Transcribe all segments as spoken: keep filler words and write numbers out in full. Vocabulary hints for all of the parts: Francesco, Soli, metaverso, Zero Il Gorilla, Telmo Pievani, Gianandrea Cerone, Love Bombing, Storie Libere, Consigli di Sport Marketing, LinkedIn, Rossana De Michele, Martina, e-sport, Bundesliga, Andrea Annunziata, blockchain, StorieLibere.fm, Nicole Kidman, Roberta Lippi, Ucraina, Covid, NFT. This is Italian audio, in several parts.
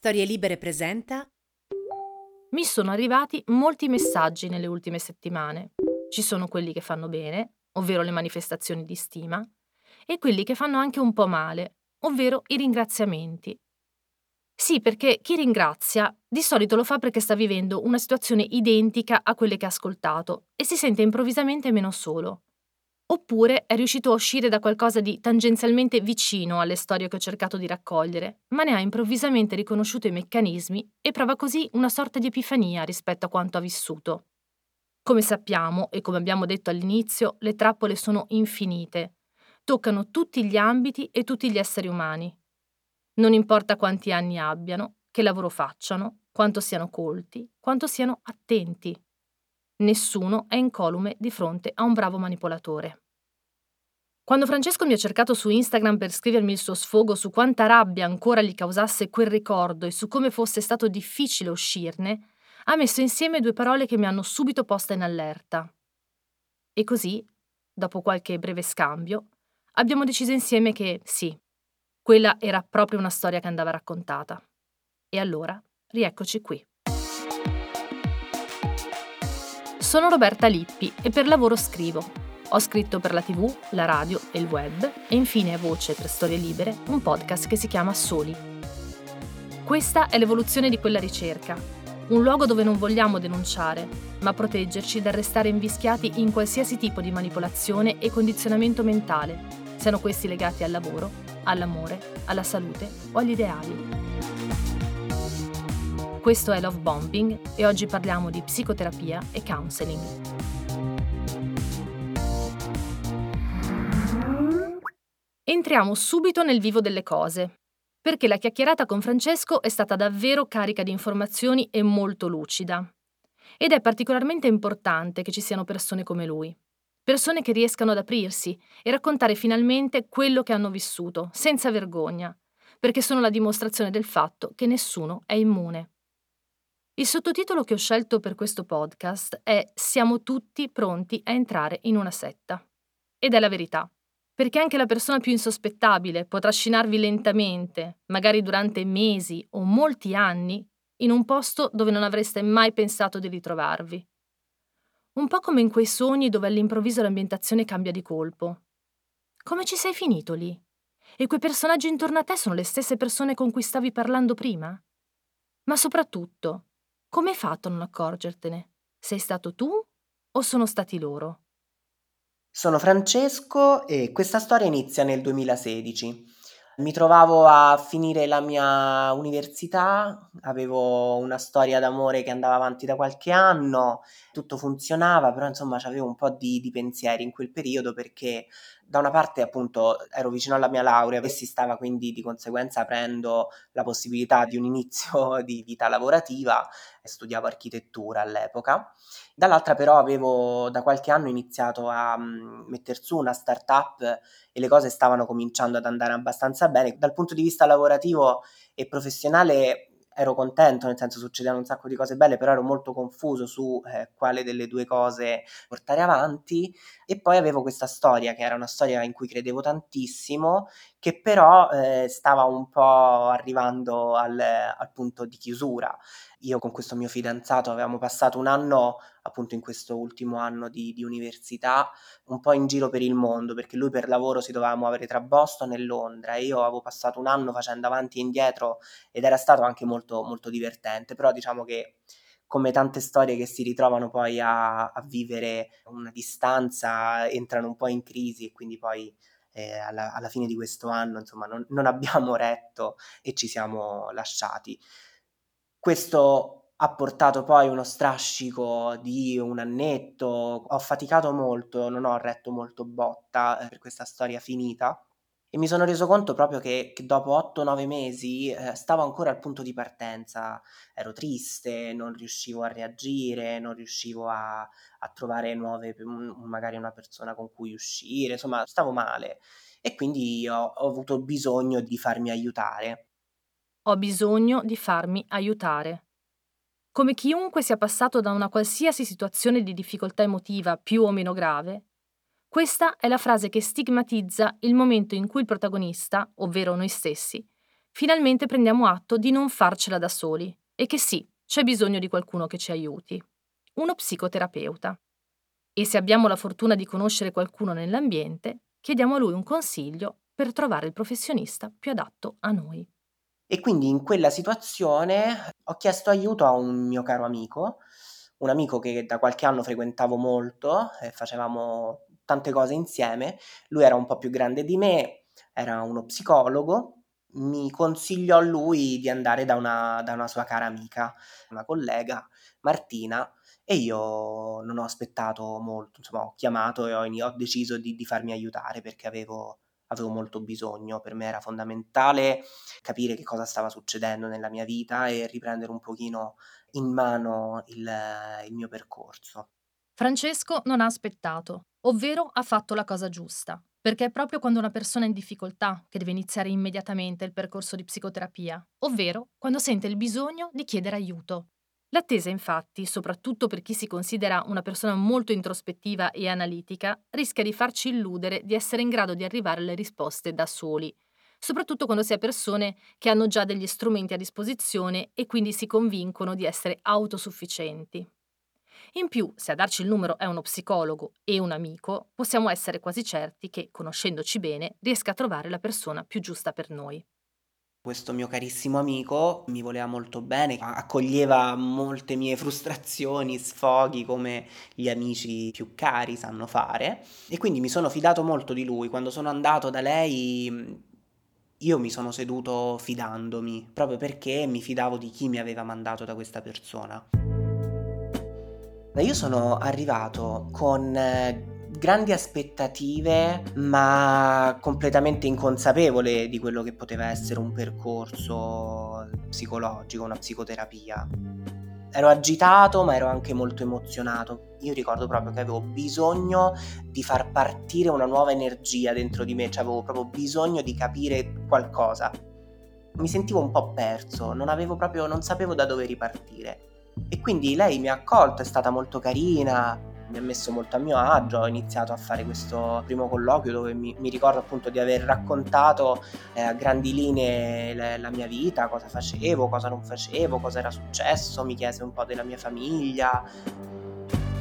Storie Libere presenta. Mi sono arrivati molti messaggi nelle ultime settimane. Ci sono quelli che fanno bene, ovvero le manifestazioni di stima, e quelli che fanno anche un po' male, ovvero i ringraziamenti. Sì, perché chi ringrazia di solito lo fa perché sta vivendo una situazione identica a quelle che ha ascoltato e si sente improvvisamente meno solo. Oppure è riuscito a uscire da qualcosa di tangenzialmente vicino alle storie che ho cercato di raccogliere, ma ne ha improvvisamente riconosciuto i meccanismi e prova così una sorta di epifania rispetto a quanto ha vissuto. Come sappiamo, e come abbiamo detto all'inizio, le trappole sono infinite. Toccano tutti gli ambiti e tutti gli esseri umani. Non importa quanti anni abbiano, che lavoro facciano, quanto siano colti, quanto siano attenti. Nessuno è incolume di fronte a un bravo manipolatore. Quando Francesco mi ha cercato su Instagram per scrivermi il suo sfogo su quanta rabbia ancora gli causasse quel ricordo e su come fosse stato difficile uscirne, ha messo insieme due parole che mi hanno subito posta in allerta. E così, dopo qualche breve scambio, abbiamo deciso insieme che, sì, quella era proprio una storia che andava raccontata. E allora, rieccoci qui. Sono Roberta Lippi e per lavoro scrivo. Ho scritto per la tivù, la radio e il web e infine a voce per Storie Libere un podcast che si chiama Soli. Questa è l'evoluzione di quella ricerca. Un luogo dove non vogliamo denunciare, ma proteggerci dal restare invischiati in qualsiasi tipo di manipolazione e condizionamento mentale, siano questi legati al lavoro, all'amore, alla salute o agli ideali. Questo è Love Bombing e oggi parliamo di psicoterapia e counseling. Entriamo subito nel vivo delle cose. Perché la chiacchierata con Francesco è stata davvero carica di informazioni e molto lucida. Ed è particolarmente importante che ci siano persone come lui. Persone che riescano ad aprirsi e raccontare finalmente quello che hanno vissuto, senza vergogna, perché sono la dimostrazione del fatto che nessuno è immune. Il sottotitolo che ho scelto per questo podcast è «Siamo tutti pronti a entrare in una setta». Ed è la verità. Perché anche la persona più insospettabile può trascinarvi lentamente, magari durante mesi o molti anni, in un posto dove non avreste mai pensato di ritrovarvi. Un po' come in quei sogni dove all'improvviso l'ambientazione cambia di colpo. Come ci sei finito lì? E quei personaggi intorno a te sono le stesse persone con cui stavi parlando prima? Ma soprattutto, come hai fatto a non accorgertene? Sei stato tu o sono stati loro? Sono Francesco e questa storia inizia nel duemilasedici. Mi trovavo a finire la mia università, avevo una storia d'amore che andava avanti da qualche anno, tutto funzionava, però insomma c'avevo un po' di, di pensieri in quel periodo perché da una parte appunto ero vicino alla mia laurea e si stava quindi di conseguenza aprendo la possibilità di un inizio di vita lavorativa, studiavo architettura all'epoca, dall'altra però avevo da qualche anno iniziato a mettere su una start-up e le cose stavano cominciando ad andare abbastanza bene. Dal punto di vista lavorativo e professionale ero contento, nel senso succedevano un sacco di cose belle, però ero molto confuso su eh, quale delle due cose portare avanti. E poi avevo questa storia, che era una storia in cui credevo tantissimo, che però eh, stava un po' arrivando al, al punto di chiusura. Io con questo mio fidanzato avevamo passato un anno, appunto in questo ultimo anno di, di università, un po' in giro per il mondo, perché lui per lavoro si doveva muovere tra Boston e Londra e io avevo passato un anno facendo avanti e indietro ed era stato anche molto, molto divertente, però diciamo che come tante storie che si ritrovano poi a, a vivere una distanza entrano un po' in crisi e quindi poi eh, alla, alla fine di questo anno insomma non, non abbiamo retto e ci siamo lasciati. Questo ha portato poi uno strascico di un annetto, ho faticato molto, non ho retto molto botta per questa storia finita e mi sono reso conto proprio che, che dopo otto nove mesi eh, stavo ancora al punto di partenza, ero triste, non riuscivo a reagire, non riuscivo a, a trovare nuove, magari una persona con cui uscire, insomma stavo male e quindi ho, ho avuto bisogno di farmi aiutare. Ho bisogno di farmi aiutare. Come chiunque sia passato da una qualsiasi situazione di difficoltà emotiva più o meno grave, questa è la frase che stigmatizza il momento in cui il protagonista, ovvero noi stessi, finalmente prendiamo atto di non farcela da soli e che sì, c'è bisogno di qualcuno che ci aiuti, uno psicoterapeuta. E se abbiamo la fortuna di conoscere qualcuno nell'ambiente, chiediamo a lui un consiglio per trovare il professionista più adatto a noi. E quindi in quella situazione ho chiesto aiuto a un mio caro amico, un amico che da qualche anno frequentavo molto, e facevamo tante cose insieme. Lui era un po' più grande di me, era uno psicologo. Mi consigliò lui di andare da una, da una sua cara amica, una collega, Martina, e io non ho aspettato molto, insomma ho chiamato e ho, ho deciso di, di farmi aiutare perché avevo, avevo molto bisogno. Per me era fondamentale capire che cosa stava succedendo nella mia vita e riprendere un pochino in mano il, il mio percorso. Francesco non ha aspettato, ovvero ha fatto la cosa giusta. Perché è proprio quando una persona è in difficoltà che deve iniziare immediatamente il percorso di psicoterapia, ovvero quando sente il bisogno di chiedere aiuto. L'attesa, infatti, soprattutto per chi si considera una persona molto introspettiva e analitica, rischia di farci illudere di essere in grado di arrivare alle risposte da soli, soprattutto quando si è persone che hanno già degli strumenti a disposizione e quindi si convincono di essere autosufficienti. In più, se a darci il numero è uno psicologo e un amico, possiamo essere quasi certi che, conoscendoci bene, riesca a trovare la persona più giusta per noi. Questo mio carissimo amico mi voleva molto bene, accoglieva molte mie frustrazioni, sfoghi come gli amici più cari sanno fare, e quindi mi sono fidato molto di lui. Quando sono andato da lei io mi sono seduto fidandomi, proprio perché mi fidavo di chi mi aveva mandato da questa persona. Io sono arrivato con grandi aspettative, ma completamente inconsapevole di quello che poteva essere un percorso psicologico, una psicoterapia. Ero agitato, ma ero anche molto emozionato. Io ricordo proprio che avevo bisogno di far partire una nuova energia dentro di me, cioè avevo proprio bisogno di capire qualcosa. Mi sentivo un po' perso, non avevo proprio, non sapevo da dove ripartire. E quindi lei mi ha accolto, è stata molto carina, mi ha messo molto a mio agio. Ho iniziato a fare questo primo colloquio dove mi, mi ricordo appunto di aver raccontato eh, a grandi linee la, la mia vita, cosa facevo, cosa non facevo, cosa era successo, mi chiese un po' della mia famiglia.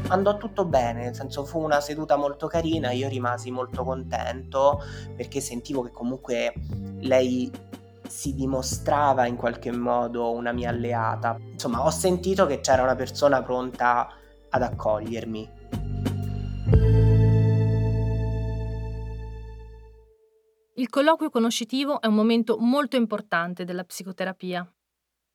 Andò tutto bene, nel senso fu una seduta molto carina, io rimasi molto contento perché sentivo che comunque lei si dimostrava in qualche modo una mia alleata. Insomma, ho sentito che c'era una persona pronta ad accogliermi. Il colloquio conoscitivo è un momento molto importante della psicoterapia.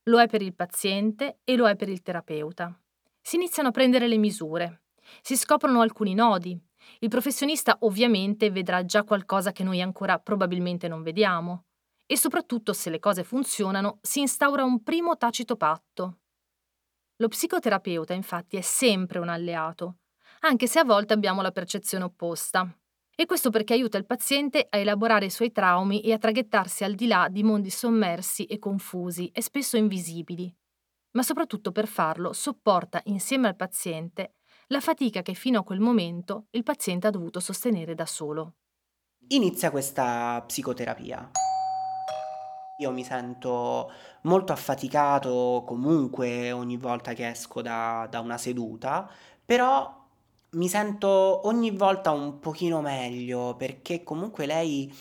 Lo è per il paziente e lo è per il terapeuta. Si iniziano a prendere le misure, si scoprono alcuni nodi. Il professionista ovviamente vedrà già qualcosa che noi ancora probabilmente non vediamo. E soprattutto, se le cose funzionano, si instaura un primo tacito patto. Lo psicoterapeuta, infatti, è sempre un alleato, anche se a volte abbiamo la percezione opposta. E questo perché aiuta il paziente a elaborare i suoi traumi e a traghettarsi al di là di mondi sommersi e confusi e spesso invisibili. Ma soprattutto per farlo sopporta insieme al paziente la fatica che fino a quel momento il paziente ha dovuto sostenere da solo. Inizia questa psicoterapia. Io mi sento molto affaticato comunque ogni volta che esco da, da una seduta, però mi sento ogni volta un pochino meglio perché comunque lei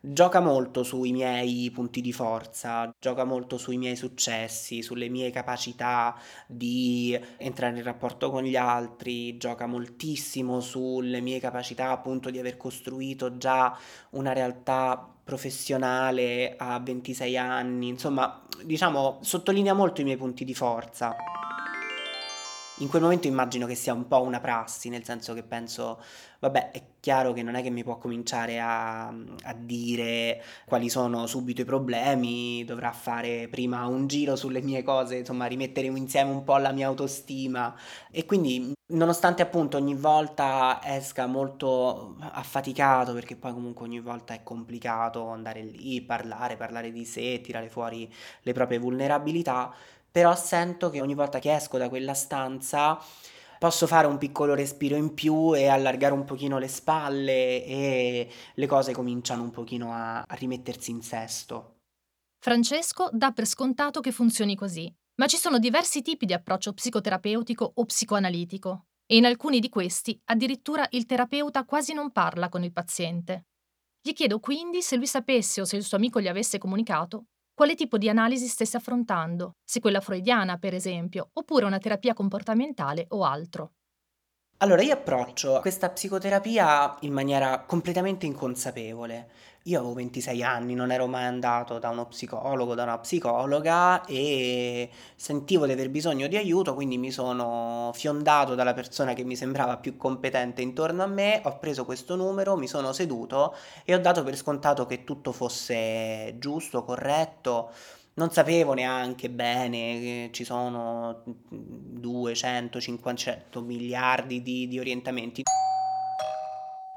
gioca molto sui miei punti di forza, gioca molto sui miei successi, sulle mie capacità di entrare in rapporto con gli altri, gioca moltissimo sulle mie capacità appunto di aver costruito già una realtà professionale a ventisei anni, insomma, diciamo, sottolinea molto i miei punti di forza. In quel momento immagino che sia un po' una prassi, nel senso che penso, vabbè, è chiaro che non è che mi può cominciare a, a dire quali sono subito i problemi, dovrà fare prima un giro sulle mie cose, insomma, rimettere insieme un po' la mia autostima. E quindi, nonostante appunto ogni volta esca molto affaticato, perché poi comunque ogni volta è complicato andare lì, parlare, parlare di sé, tirare fuori le proprie vulnerabilità, però sento che ogni volta che esco da quella stanza posso fare un piccolo respiro in più e allargare un pochino le spalle e le cose cominciano un pochino a, a rimettersi in sesto. Francesco dà per scontato che funzioni così, ma ci sono diversi tipi di approccio psicoterapeutico o psicoanalitico, e in alcuni di questi addirittura il terapeuta quasi non parla con il paziente. Gli chiedo quindi se lui sapesse o se il suo amico gli avesse comunicato quale tipo di analisi stesse affrontando, se quella freudiana, per esempio, oppure una terapia comportamentale o altro. Allora, io approccio questa psicoterapia in maniera completamente inconsapevole. Io avevo ventisei anni, non ero mai andato da uno psicologo, da una psicologa, e sentivo di aver bisogno di aiuto, quindi mi sono fiondato dalla persona che mi sembrava più competente intorno a me, ho preso questo numero, mi sono seduto e ho dato per scontato che tutto fosse giusto, corretto. Non sapevo neanche bene che ci sono duecento cinquecento miliardi di, di orientamenti.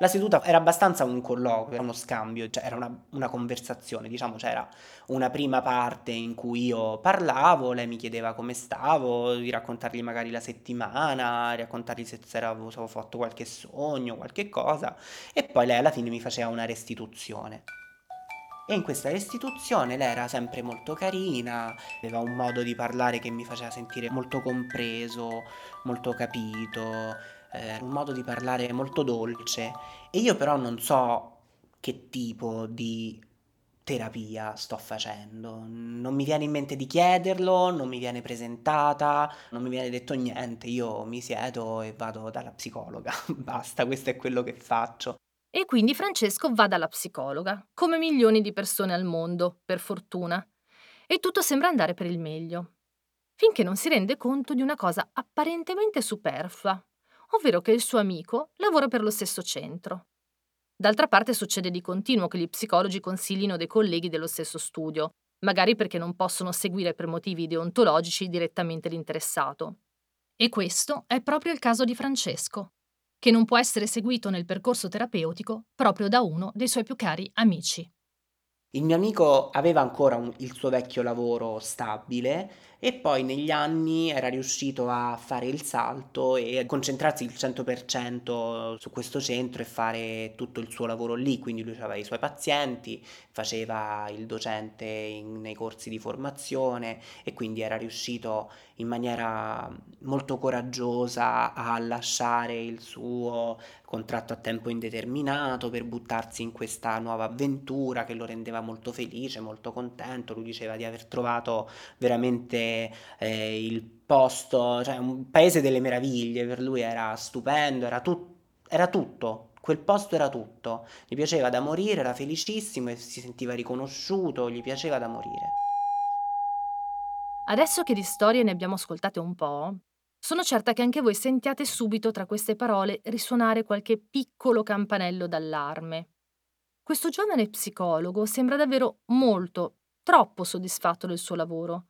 La seduta era abbastanza un colloquio, era uno scambio, cioè era una, una conversazione, diciamo. C'era una prima parte in cui io parlavo, lei mi chiedeva come stavo, di raccontargli magari la settimana, raccontargli se avevo fatto qualche sogno, qualche cosa, e poi lei alla fine mi faceva una restituzione. E in questa restituzione lei era sempre molto carina, aveva un modo di parlare che mi faceva sentire molto compreso, molto capito, eh, un modo di parlare molto dolce. E io però non so che tipo di terapia sto facendo, non mi viene in mente di chiederlo, non mi viene presentata, non mi viene detto niente, io mi siedo e vado dalla psicologa, basta, questo è quello che faccio. E quindi Francesco va dalla psicologa, come milioni di persone al mondo, per fortuna. E tutto sembra andare per il meglio. Finché non si rende conto di una cosa apparentemente superflua, ovvero che il suo amico lavora per lo stesso centro. D'altra parte succede di continuo che gli psicologi consiglino dei colleghi dello stesso studio, magari perché non possono seguire per motivi deontologici direttamente l'interessato. E questo è proprio il caso di Francesco, che non può essere seguito nel percorso terapeutico proprio da uno dei suoi più cari amici. Il mio amico aveva ancora un, il suo vecchio lavoro stabile e poi negli anni era riuscito a fare il salto e a concentrarsi il cento per cento su questo centro e fare tutto il suo lavoro lì, quindi lui aveva i suoi pazienti, faceva il docente in, nei corsi di formazione, e quindi era riuscito in maniera molto coraggiosa a lasciare il suo contratto a tempo indeterminato per buttarsi in questa nuova avventura che lo rendeva molto felice, molto contento. Lui diceva di aver trovato veramente eh, il posto, cioè un paese delle meraviglie, per lui era stupendo, era, tu- era tutto, quel posto era tutto, gli piaceva da morire, era felicissimo e si sentiva riconosciuto, gli piaceva da morire. Adesso che di storie ne abbiamo ascoltate un po', sono certa che anche voi sentiate subito tra queste parole risuonare qualche piccolo campanello d'allarme. Questo giovane psicologo sembra davvero molto, troppo soddisfatto del suo lavoro,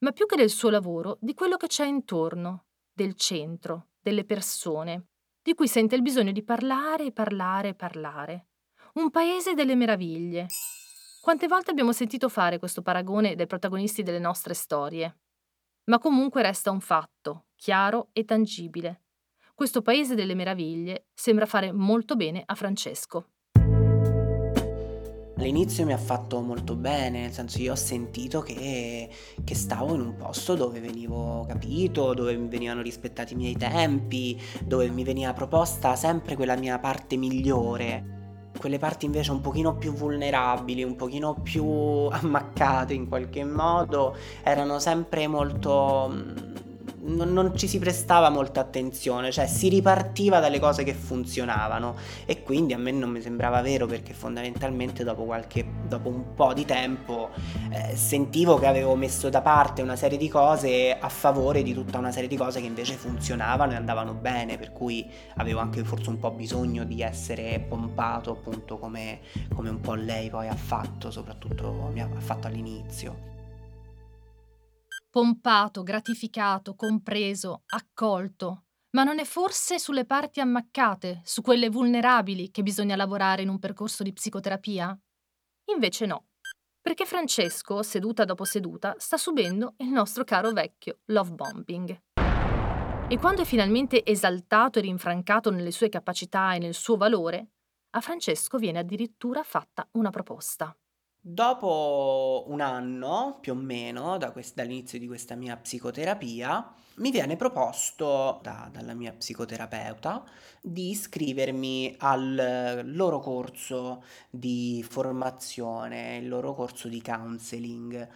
ma più che del suo lavoro, di quello che c'è intorno, del centro, delle persone, di cui sente il bisogno di parlare, parlare, parlare. Un paese delle meraviglie. Quante volte abbiamo sentito fare questo paragone dai protagonisti delle nostre storie? Ma comunque resta un fatto, chiaro e tangibile. Questo paese delle meraviglie sembra fare molto bene a Francesco. All'inizio mi ha fatto molto bene, nel senso, io ho sentito che, che stavo in un posto dove venivo capito, dove mi venivano rispettati i miei tempi, dove mi veniva proposta sempre quella mia parte migliore. Quelle parti invece un pochino più vulnerabili, un pochino più ammaccate in qualche modo, erano sempre molto... non ci si prestava molta attenzione, cioè si ripartiva dalle cose che funzionavano, e quindi a me non mi sembrava vero, perché fondamentalmente dopo qualche dopo un po' di tempo eh, sentivo che avevo messo da parte una serie di cose a favore di tutta una serie di cose che invece funzionavano e andavano bene, per cui avevo anche forse un po' bisogno di essere pompato, appunto, come, come un po' lei poi ha fatto, soprattutto mi ha fatto all'inizio. Pompato, gratificato, compreso, accolto, ma non è forse sulle parti ammaccate, su quelle vulnerabili, che bisogna lavorare in un percorso di psicoterapia? Invece no, perché Francesco, seduta dopo seduta, sta subendo il nostro caro vecchio love bombing. E quando è finalmente esaltato e rinfrancato nelle sue capacità e nel suo valore, a Francesco viene addirittura fatta una proposta. Dopo un anno, più o meno, da quest- dall'inizio di questa mia psicoterapia, mi viene proposto da- dalla mia psicoterapeuta di iscrivermi al loro corso di formazione, il loro corso di counseling.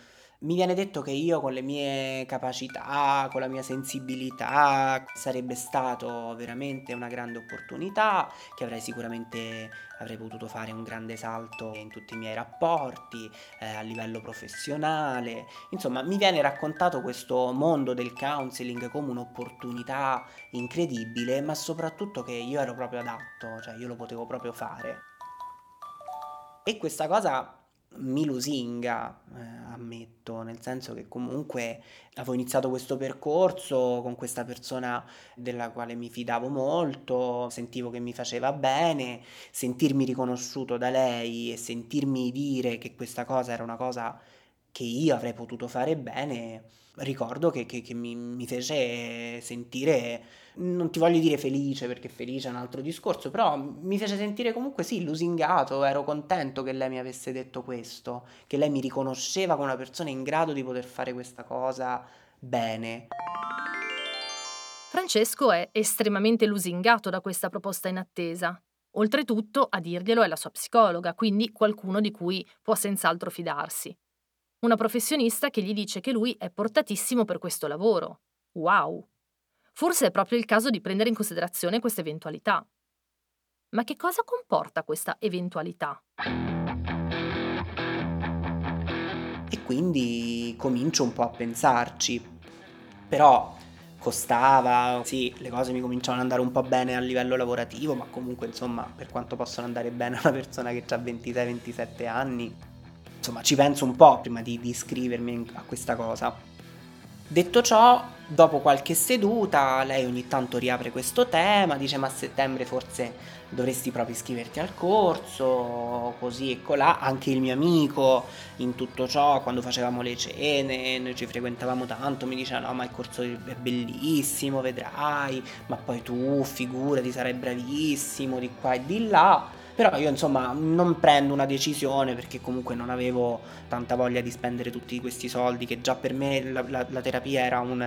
Mi viene detto che io, con le mie capacità, con la mia sensibilità, sarebbe stato veramente una grande opportunità, che avrei sicuramente avrei potuto fare un grande salto in tutti i miei rapporti, eh, a livello professionale. Insomma, mi viene raccontato questo mondo del counseling come un'opportunità incredibile, ma soprattutto che io ero proprio adatto, cioè io lo potevo proprio fare. E questa cosa mi lusinga, eh, ammetto, nel senso che comunque avevo iniziato questo percorso con questa persona della quale mi fidavo molto, sentivo che mi faceva bene. Sentirmi riconosciuto da lei e sentirmi dire che questa cosa era una cosa che io avrei potuto fare bene, ricordo che, che, che mi, mi fece sentire, non ti voglio dire felice, perché felice è un altro discorso, però mi fece sentire comunque sì, lusingato. Ero contento che lei mi avesse detto questo, che lei mi riconosceva come una persona in grado di poter fare questa cosa bene. Francesco è estremamente lusingato da questa proposta inattesa. Oltretutto, a dirglielo è la sua psicologa, quindi qualcuno di cui può senz'altro fidarsi. Una professionista che gli dice che lui è portatissimo per questo lavoro. Wow! Forse è proprio il caso di prendere in considerazione questa eventualità. Ma che cosa comporta questa eventualità? E quindi comincio un po' a pensarci. Però costava, sì, le cose mi cominciavano ad andare un po' bene a livello lavorativo, ma comunque, insomma, per quanto possono andare bene a una persona che ha ventisei ventisette anni... Insomma, ci penso un po' prima di, di iscrivermi a questa cosa. Detto ciò, dopo qualche seduta, lei ogni tanto riapre questo tema, dice: ma a settembre forse dovresti proprio iscriverti al corso, così e colà. Anche il mio amico, in tutto ciò, quando facevamo le cene, noi ci frequentavamo tanto, mi diceva: no, ma il corso è bellissimo, vedrai, ma poi tu, figurati, sarai bravissimo, di qua e di là. Però io, insomma, non prendo una decisione, perché comunque non avevo tanta voglia di spendere tutti questi soldi, che già per me la, la, la terapia era un,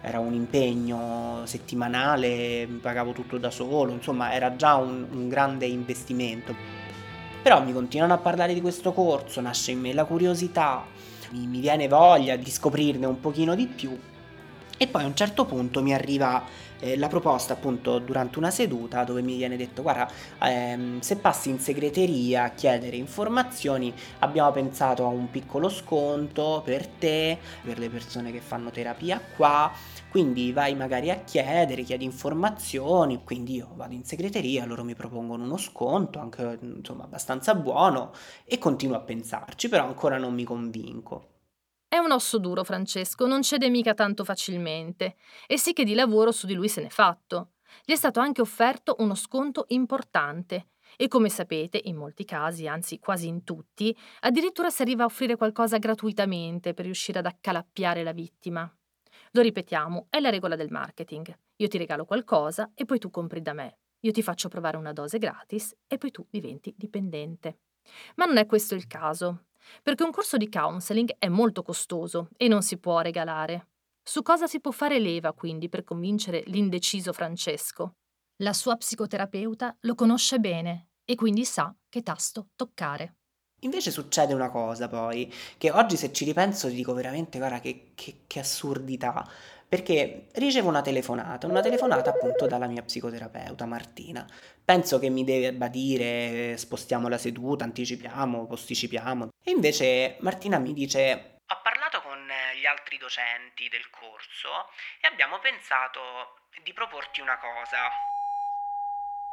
era un impegno settimanale, mi pagavo tutto da solo, insomma era già un, un grande investimento. Però mi continuano a parlare di questo corso, nasce in me la curiosità, mi, mi viene voglia di scoprirne un pochino di più. E poi a un certo punto mi arriva eh, la proposta, appunto, durante una seduta, dove mi viene detto: guarda, ehm, se passi in segreteria a chiedere informazioni, abbiamo pensato a un piccolo sconto per te, per le persone che fanno terapia qua, quindi vai magari a chiedere, chiedi informazioni. Quindi io vado in segreteria, loro mi propongono uno sconto, anche, insomma, abbastanza buono, e continuo a pensarci, però ancora non mi convinco. È un osso duro, Francesco, non cede mica tanto facilmente, e sì che di lavoro su di lui se n'è fatto. Gli è stato anche offerto uno sconto importante e, come sapete, in molti casi, anzi quasi in tutti, addirittura si arriva a offrire qualcosa gratuitamente per riuscire ad accalappiare la vittima. Lo ripetiamo, è la regola del marketing. Io ti regalo qualcosa e poi tu compri da me. Io ti faccio provare una dose gratis e poi tu diventi dipendente. Ma non è questo il caso. Perché un corso di counseling è molto costoso e non si può regalare. Su cosa si può fare leva, quindi, per convincere l'indeciso Francesco? La sua psicoterapeuta lo conosce bene e quindi sa che tasto toccare. Invece succede una cosa, poi, che oggi, se ci ripenso, dico veramente: guarda che, che, che assurdità. Perché ricevo una telefonata, una telefonata appunto dalla mia psicoterapeuta Martina. Penso che mi debba dire: spostiamo la seduta, anticipiamo, posticipiamo. E invece Martina mi dice: ho parlato con gli altri docenti del corso e abbiamo pensato di proporti una cosa.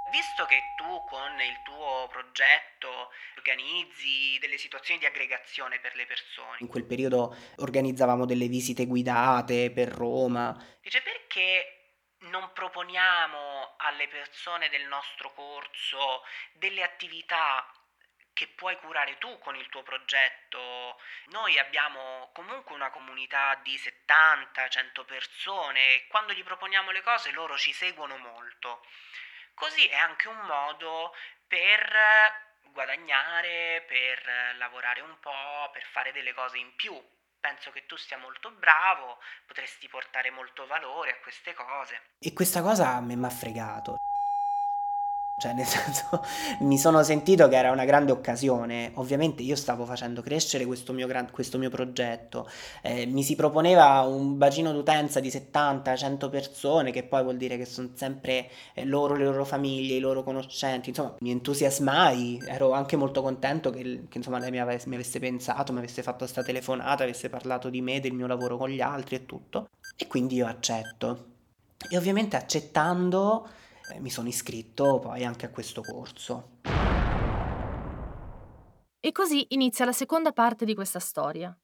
Visto che tu con il tuo progetto organizzi delle situazioni di aggregazione per le persone, in quel periodo organizzavamo delle visite guidate per Roma, dice: perché non proponiamo alle persone del nostro corso delle attività che puoi curare tu con il tuo progetto? Noi abbiamo comunque una comunità di settanta cento persone e quando gli proponiamo le cose loro ci seguono molto. Così è anche un modo per guadagnare, per lavorare un po', per fare delle cose in più. Penso che tu sia molto bravo, potresti portare molto valore a queste cose. E questa cosa a me m'ha fregato. Cioè, nel senso, mi sono sentito che era una grande occasione. Ovviamente io stavo facendo crescere questo mio, gran, questo mio progetto, eh, mi si proponeva un bacino d'utenza di settanta cento persone, che poi vuol dire che sono sempre eh, loro, le loro famiglie, i loro conoscenti. Insomma, mi entusiasmai, ero anche molto contento che, che insomma lei mi avesse, mi avesse pensato, mi avesse fatto sta telefonata, avesse parlato di me, del mio lavoro con gli altri e tutto. E quindi io accetto, e ovviamente accettando mi sono iscritto poi anche a questo corso. E così inizia la seconda parte di questa storia.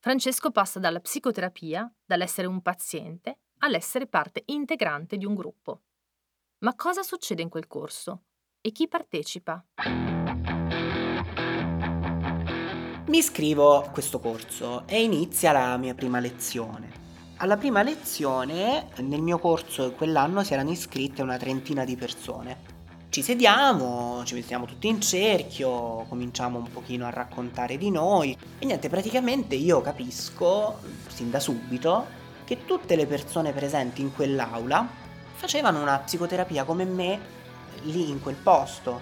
Francesco passa dalla psicoterapia, dall'essere un paziente, all'essere parte integrante di un gruppo. Ma cosa succede in quel corso? E chi partecipa? Mi iscrivo a questo corso e inizia la mia prima lezione. Alla prima lezione, nel mio corso quell'anno si erano iscritte una trentina di persone. Ci sediamo, ci mettiamo tutti in cerchio, cominciamo un pochino a raccontare di noi. E niente, praticamente io capisco, sin da subito, che tutte le persone presenti in quell'aula facevano una psicoterapia come me lì in quel posto.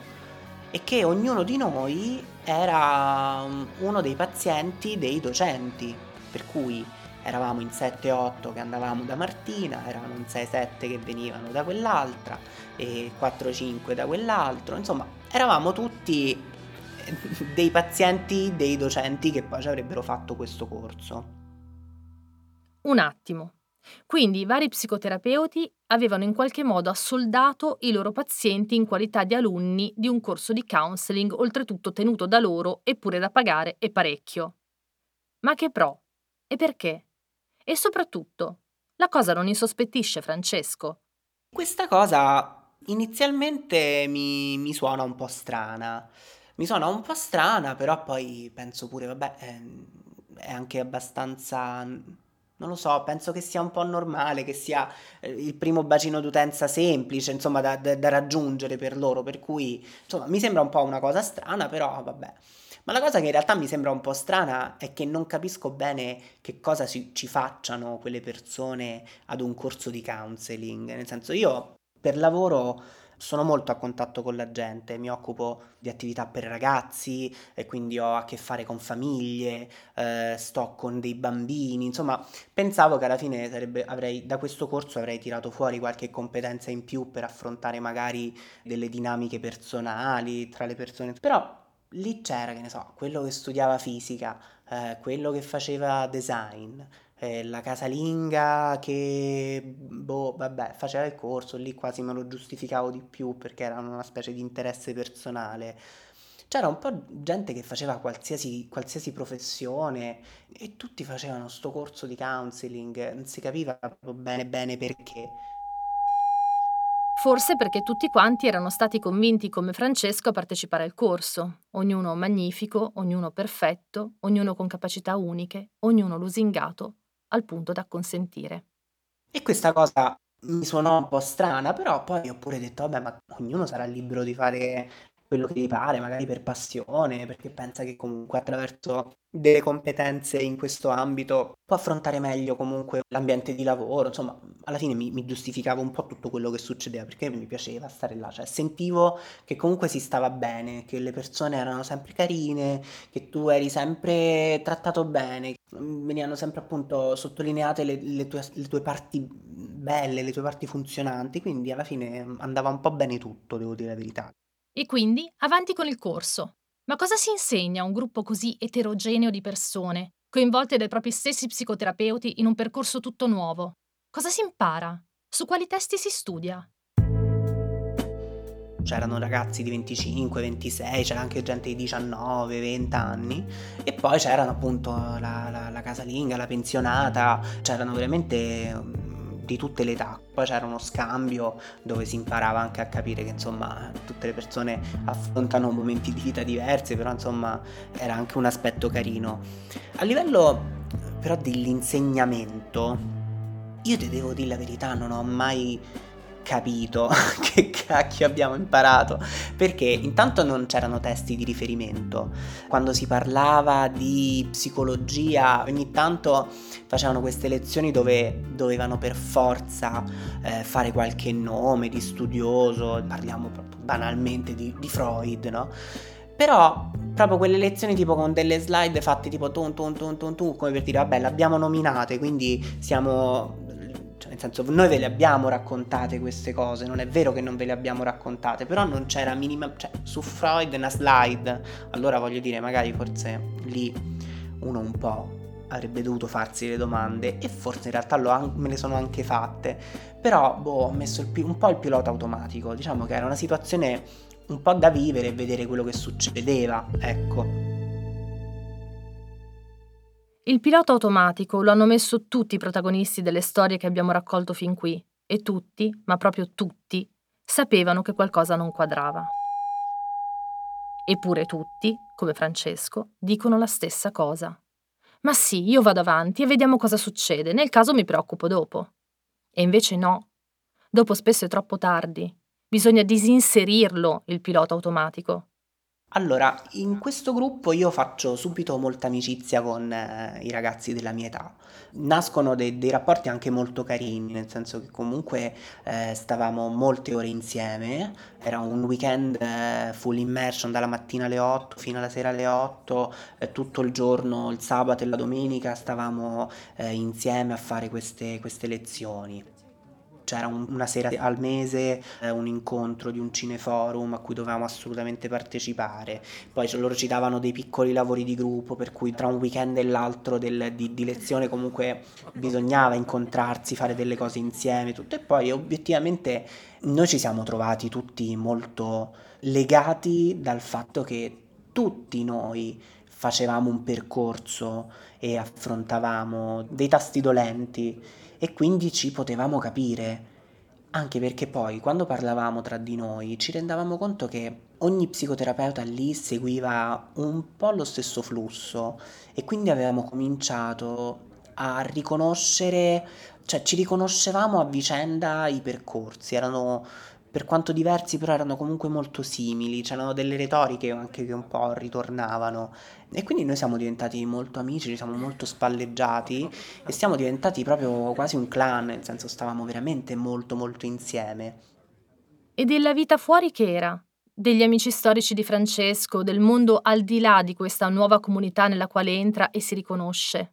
E che ognuno di noi era uno dei pazienti dei docenti, per cui eravamo in sette otto che andavamo da Martina, eravamo in sei sette che venivano da quell'altra e quattro cinque da quell'altro. Insomma, eravamo tutti dei pazienti, dei docenti che poi ci avrebbero fatto questo corso. Un attimo. Quindi i vari psicoterapeuti avevano in qualche modo assoldato i loro pazienti in qualità di alunni di un corso di counseling, oltretutto tenuto da loro e pure da pagare, e parecchio. Ma che pro? E perché? E soprattutto, la cosa non insospettisce Francesco. Questa cosa inizialmente mi, mi suona un po' strana. Mi suona un po' strana, però poi penso pure, vabbè, è, è anche abbastanza, non lo so, penso che sia un po' normale, che sia il primo bacino d'utenza semplice, insomma, da, da, da raggiungere per loro. Per cui, insomma, mi sembra un po' una cosa strana, però vabbè. Ma la cosa che in realtà mi sembra un po' strana è che non capisco bene che cosa ci, ci facciano quelle persone ad un corso di counseling. Nel senso, io per lavoro sono molto a contatto con la gente, mi occupo di attività per ragazzi e quindi ho a che fare con famiglie, eh, sto con dei bambini. Insomma, pensavo che alla fine sarebbe, avrei, da questo corso avrei tirato fuori qualche competenza in più per affrontare magari delle dinamiche personali tra le persone, però lì c'era, che ne so, quello che studiava fisica, eh, quello che faceva design, eh, la casalinga che, boh, vabbè, faceva il corso, lì quasi me lo giustificavo di più perché era una specie di interesse personale. C'era un po' gente che faceva qualsiasi, qualsiasi professione e tutti facevano sto corso di counseling, non si capiva proprio bene bene perché. Forse perché tutti quanti erano stati convinti come Francesco a partecipare al corso, ognuno magnifico, ognuno perfetto, ognuno con capacità uniche, ognuno lusingato, al punto da consentire. E questa cosa mi suonò un po' strana, però poi ho pure detto, vabbè, ma ognuno sarà libero di fare quello che gli pare, magari per passione, perché pensa che comunque attraverso delle competenze in questo ambito può affrontare meglio comunque l'ambiente di lavoro. Insomma, alla fine mi, mi giustificavo un po' tutto quello che succedeva perché mi piaceva stare là, cioè sentivo che comunque si stava bene, che le persone erano sempre carine, che tu eri sempre trattato bene, venivano sempre appunto sottolineate le, le, tue, le tue parti belle, le tue parti funzionanti, quindi alla fine andava un po' bene tutto, devo dire la verità. E quindi avanti con il corso. Ma cosa si insegna a un gruppo così eterogeneo di persone, coinvolte dai propri stessi psicoterapeuti in un percorso tutto nuovo? Cosa si impara? Su quali testi si studia? C'erano ragazzi di venticinque, ventisei, c'era anche gente di diciannove, venti anni e poi c'erano appunto la, la, la casalinga, la pensionata, c'erano veramente di tutte le età. Poi c'era uno scambio dove si imparava anche a capire che insomma tutte le persone affrontano momenti di vita diversi, però insomma era anche un aspetto carino. A livello però dell'insegnamento, io ti devo dire la verità, non ho mai capito che cacchio abbiamo imparato, perché intanto non c'erano testi di riferimento. Quando si parlava di psicologia, ogni tanto facevano queste lezioni dove dovevano per forza eh, fare qualche nome di studioso, parliamo banalmente di, di Freud, no? Però proprio quelle lezioni tipo con delle slide fatte tipo ton ton ton ton ton, come per dire vabbè l'abbiamo nominate, quindi siamo, cioè nel senso noi ve le abbiamo raccontate queste cose, non è vero che non ve le abbiamo raccontate, però non c'era minima, cioè su Freud una slide, allora voglio dire magari forse lì uno un po' avrebbe dovuto farsi le domande, e forse in realtà lo an- me le sono anche fatte, però boh, ho messo il pi- un po' il pilota automatico, diciamo che era una situazione un po' da vivere e vedere quello che succedeva, ecco. Il pilota automatico lo hanno messo tutti i protagonisti delle storie che abbiamo raccolto fin qui, e tutti, ma proprio tutti, sapevano che qualcosa non quadrava. Eppure tutti, come Francesco, dicono la stessa cosa. Ma sì, io vado avanti e vediamo cosa succede, nel caso mi preoccupo dopo. E invece no. Dopo spesso è troppo tardi. Bisogna disinserirlo, il pilota automatico. Allora, in questo gruppo io faccio subito molta amicizia con eh, i ragazzi della mia età. Nascono de- dei rapporti anche molto carini, nel senso che comunque eh, stavamo molte ore insieme. Era un weekend eh, full immersion, dalla mattina alle otto fino alla sera alle otto, eh, tutto il giorno, il sabato e la domenica, stavamo eh, insieme a fare queste, queste lezioni. C'era una sera al mese eh, un incontro di un cineforum a cui dovevamo assolutamente partecipare, poi loro ci davano dei piccoli lavori di gruppo, per cui tra un weekend e l'altro del, di, di lezione comunque bisognava incontrarsi, fare delle cose insieme, tutto, e poi obiettivamente noi ci siamo trovati tutti molto legati dal fatto che tutti noi facevamo un percorso e affrontavamo dei tasti dolenti, e quindi ci potevamo capire, anche perché poi quando parlavamo tra di noi ci rendevamo conto che ogni psicoterapeuta lì seguiva un po' lo stesso flusso, e quindi avevamo cominciato a riconoscere, cioè ci riconoscevamo a vicenda i percorsi, erano per quanto diversi però erano comunque molto simili, c'erano delle retoriche anche che un po' ritornavano, e quindi noi siamo diventati molto amici, ci siamo molto spalleggiati e siamo diventati proprio quasi un clan, nel senso stavamo veramente molto molto insieme. E della vita fuori che era? Degli amici storici di Francesco, del mondo al di là di questa nuova comunità nella quale entra e si riconosce?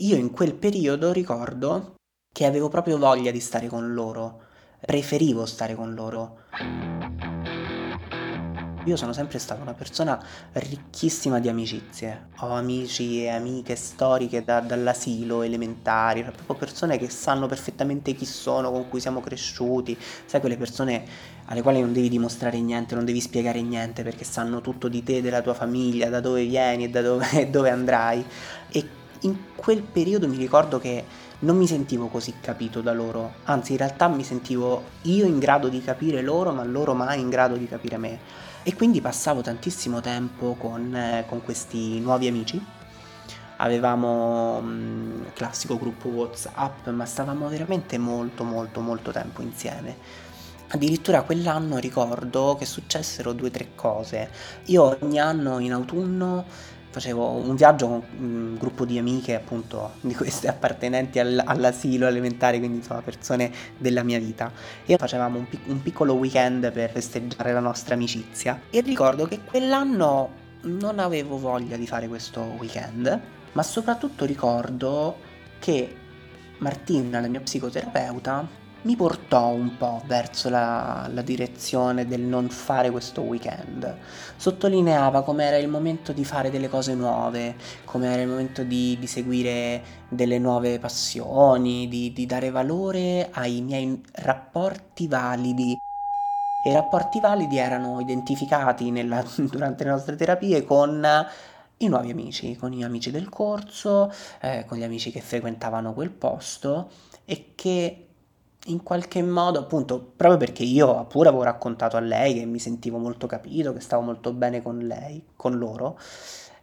Io in quel periodo ricordo che avevo proprio voglia di stare con loro. Preferivo stare con loro. Io sono sempre stata una persona ricchissima di amicizie. Ho amici e amiche storiche da, dall'asilo, elementari, proprio persone che sanno perfettamente chi sono, con cui siamo cresciuti. Sai, quelle persone alle quali non devi dimostrare niente, non devi spiegare niente, perché sanno tutto di te, della tua famiglia, da dove vieni e da dove, dove andrai. E in quel periodo mi ricordo che non mi sentivo così capito da loro, anzi in realtà mi sentivo io in grado di capire loro, ma loro mai in grado di capire me. E quindi passavo tantissimo tempo con, eh, con questi nuovi amici. Avevamo mh, il classico gruppo WhatsApp, ma stavamo veramente molto molto molto tempo insieme. Addirittura quell'anno ricordo che successero due o tre cose. Io ogni anno in autunno facevo un viaggio con un gruppo di amiche, appunto, di queste appartenenti all- all'asilo elementare, quindi insomma persone della mia vita, e facevamo un, pic- un piccolo weekend per festeggiare la nostra amicizia. E ricordo che quell'anno non avevo voglia di fare questo weekend, ma soprattutto ricordo che Martina, la mia psicoterapeuta, mi portò un po' verso la, la direzione del non fare questo weekend. Sottolineava come era il momento di fare delle cose nuove, come era il momento di, di seguire delle nuove passioni, di, di dare valore ai miei rapporti validi. E i rapporti validi erano identificati nella, durante le nostre terapie con i nuovi amici, con gli amici del corso, eh, con gli amici che frequentavano quel posto e che in qualche modo, appunto, proprio perché io pure avevo raccontato a lei che mi sentivo molto capito, che stavo molto bene con lei, con loro,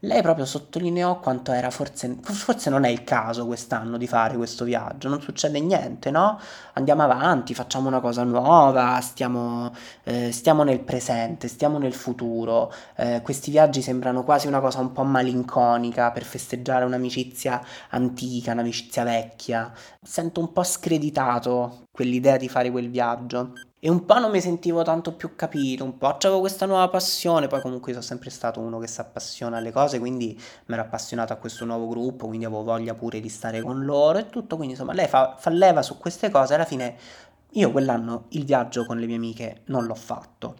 lei proprio sottolineò quanto era forse, forse non è il caso quest'anno di fare questo viaggio, non succede niente, no? Andiamo avanti, facciamo una cosa nuova, stiamo, eh, stiamo nel presente, stiamo nel futuro, eh, questi viaggi sembrano quasi una cosa un po' malinconica per festeggiare un'amicizia antica, un'amicizia vecchia. Sento un po' screditato quell'idea di fare quel viaggio. E un po' non mi sentivo tanto più capito, un po' c'avevo questa nuova passione, poi comunque sono sempre stato uno che si appassiona alle cose, quindi mi ero appassionato a questo nuovo gruppo, quindi avevo voglia pure di stare con loro e tutto, quindi insomma lei fa, fa leva su queste cose, alla fine io quell'anno il viaggio con le mie amiche non l'ho fatto.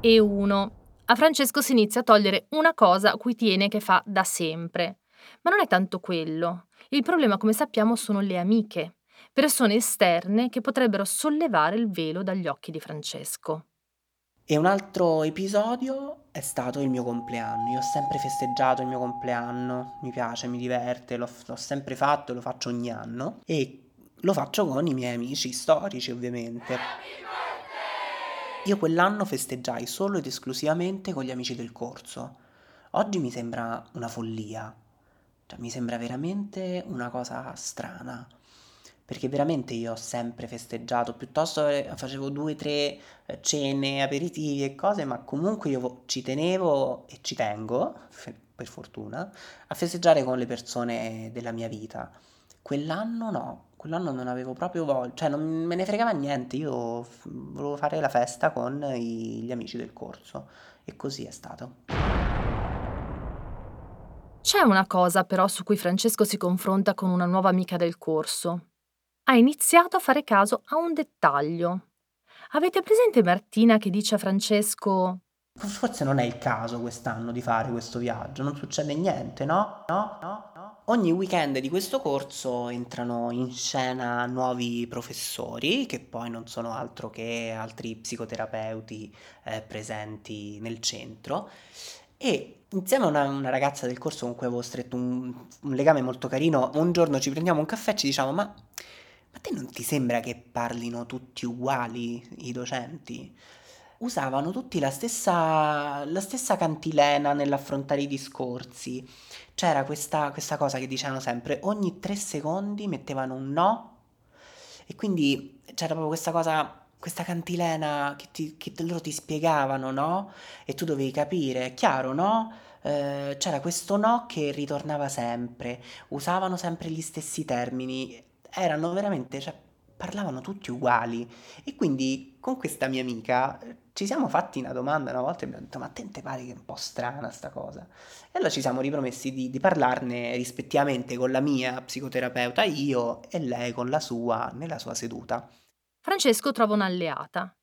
E uno, a Francesco si inizia a togliere una cosa a cui tiene che fa da sempre, ma non è tanto quello, il problema come sappiamo sono le amiche. Persone esterne che potrebbero sollevare il velo dagli occhi di Francesco. E un altro episodio è stato il mio compleanno. Io ho sempre festeggiato il mio compleanno, mi piace, mi diverte, l'ho, l'ho sempre fatto e lo faccio ogni anno. E lo faccio con i miei amici storici, ovviamente. Io quell'anno festeggiai solo ed esclusivamente con gli amici del corso. Oggi mi sembra una follia, cioè, mi sembra veramente una cosa strana. Perché veramente io ho sempre festeggiato, piuttosto facevo due, tre cene, aperitivi e cose, ma comunque io ci tenevo e ci tengo, per fortuna, a festeggiare con le persone della mia vita. Quell'anno no, quell'anno non avevo proprio voglia, cioè non me ne fregava niente, io volevo fare la festa con gli amici del corso e così è stato. C'è una cosa però su cui Francesco si confronta con una nuova amica del corso. Ha iniziato a fare caso a un dettaglio. Avete presente Martina che dice a Francesco: forse non è il caso quest'anno di fare questo viaggio, non succede niente, no? No, no, no. Ogni weekend di questo corso entrano in scena nuovi professori che poi non sono altro che altri psicoterapeuti eh, presenti nel centro. E insieme a una, una ragazza del corso con cui avevo stretto un, un legame molto carino, un giorno ci prendiamo un caffè e ci diciamo: ma, ma te non ti sembra che parlino tutti uguali i docenti? Usavano tutti la stessa, la stessa cantilena nell'affrontare i discorsi. C'era questa, questa cosa che dicevano sempre, ogni tre secondi mettevano un no, e quindi c'era proprio questa cosa... questa cantilena che, ti, che loro ti spiegavano, no? E tu dovevi capire, è chiaro, no? Eh, c'era questo no che ritornava sempre, usavano sempre gli stessi termini, erano veramente, cioè, parlavano tutti uguali. E quindi con questa mia amica ci siamo fatti una domanda una volta e abbiamo detto: ma a te non ti pare che è un po' strana sta cosa? E allora ci siamo ripromessi di, di parlarne rispettivamente con la mia psicoterapeuta, io, e lei con la sua, nella sua seduta. Francesco trova un'alleata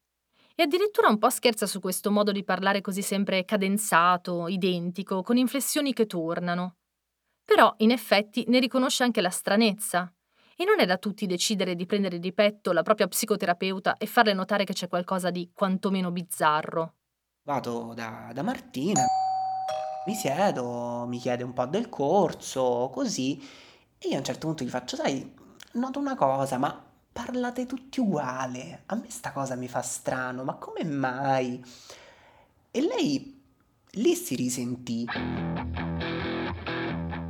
e addirittura un po' scherza su questo modo di parlare così sempre cadenzato, identico, con inflessioni che tornano. Però, in effetti, ne riconosce anche la stranezza e non è da tutti decidere di prendere di petto la propria psicoterapeuta e farle notare che c'è qualcosa di quantomeno bizzarro. Vado da, da Martina, mi siedo, mi chiede un po' del corso, così, e io a un certo punto gli faccio: sai, noto una cosa, ma... parlate tutti uguale, a me sta cosa mi fa strano, ma come mai? E lei lì si risentì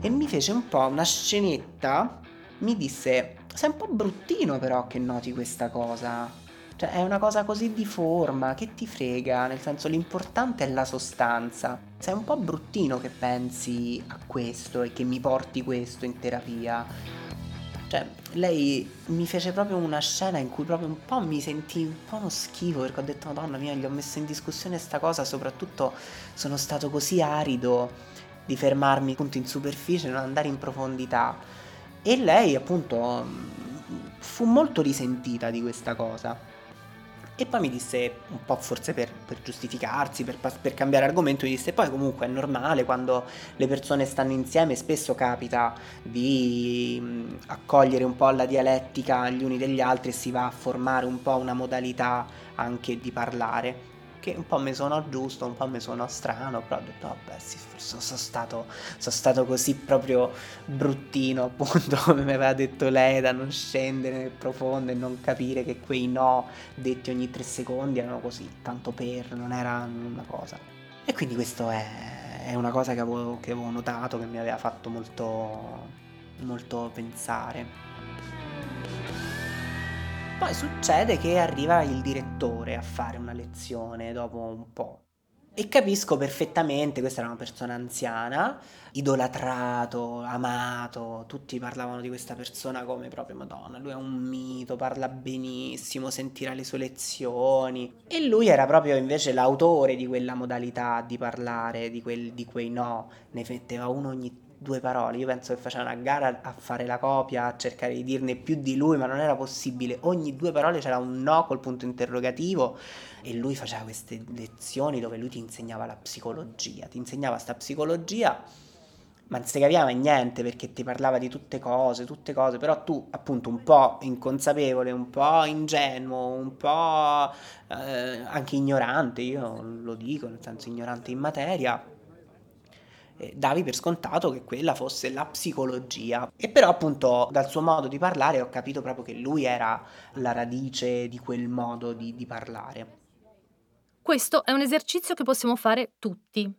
e mi fece un po' una scenetta, mi disse: sei un po' bruttino però che noti questa cosa, cioè è una cosa così di forma, che ti frega, nel senso l'importante è la sostanza, sei un po' bruttino che pensi a questo e che mi porti questo in terapia. Cioè, lei mi fece proprio una scena in cui proprio un po' mi sentii un po' uno schifo, perché ho detto: madonna mia, gli ho messo in discussione sta cosa, soprattutto sono stato così arido di fermarmi appunto in superficie e non andare in profondità. E lei appunto fu molto risentita di questa cosa. E poi mi disse, un po' forse per, per giustificarsi, per, per cambiare argomento, mi disse: poi comunque è normale, quando le persone stanno insieme spesso capita di accogliere un po' la dialettica gli uni degli altri e si va a formare un po' una modalità anche di parlare, che un po' mi sono giusto, un po' mi sono strano, però ho detto: vabbè sì, sono stato, sono stato così proprio bruttino, appunto, come mi aveva detto lei, da non scendere nel profondo e non capire che quei no detti ogni tre secondi erano così, tanto per, non era una cosa. E quindi questo è è una cosa che avevo, che avevo notato, che mi aveva fatto molto, molto pensare. Poi succede che arriva il direttore a fare una lezione dopo un po'. E capisco perfettamente, questa era una persona anziana, idolatrato, amato, tutti parlavano di questa persona come proprio Madonna, lui è un mito, parla benissimo, sentirà le sue lezioni. E lui era proprio invece l'autore di quella modalità di parlare, di, quel, di quei no, ne metteva uno ogni due parole, io penso che faceva una gara a fare la copia, a cercare di dirne più di lui, ma non era possibile, ogni due parole c'era un no col punto interrogativo, e lui faceva queste lezioni dove lui ti insegnava la psicologia, ti insegnava sta psicologia, ma non si capiva niente perché ti parlava di tutte cose, tutte cose, però tu appunto un po' inconsapevole, un po' ingenuo, un po' eh, anche ignorante, io lo dico, nel senso ignorante in materia, davi per scontato che quella fosse la psicologia. E però appunto dal suo modo di parlare ho capito proprio che lui era la radice di quel modo di, di parlare. Questo è un esercizio che possiamo fare tutti.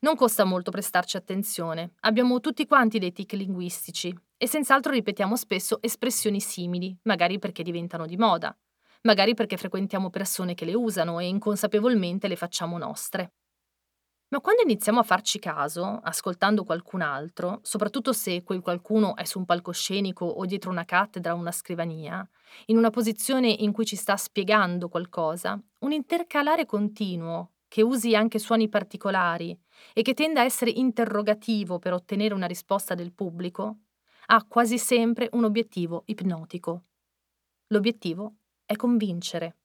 Non costa molto prestarci attenzione. Abbiamo tutti quanti dei tic linguistici e senz'altro ripetiamo spesso espressioni simili, magari perché diventano di moda, magari perché frequentiamo persone che le usano e inconsapevolmente le facciamo nostre. Ma quando iniziamo a farci caso, ascoltando qualcun altro, soprattutto se quel qualcuno è su un palcoscenico o dietro una cattedra o una scrivania, in una posizione in cui ci sta spiegando qualcosa, un intercalare continuo, che usi anche suoni particolari e che tenda a essere interrogativo per ottenere una risposta del pubblico, ha quasi sempre un obiettivo ipnotico. L'obiettivo è convincere.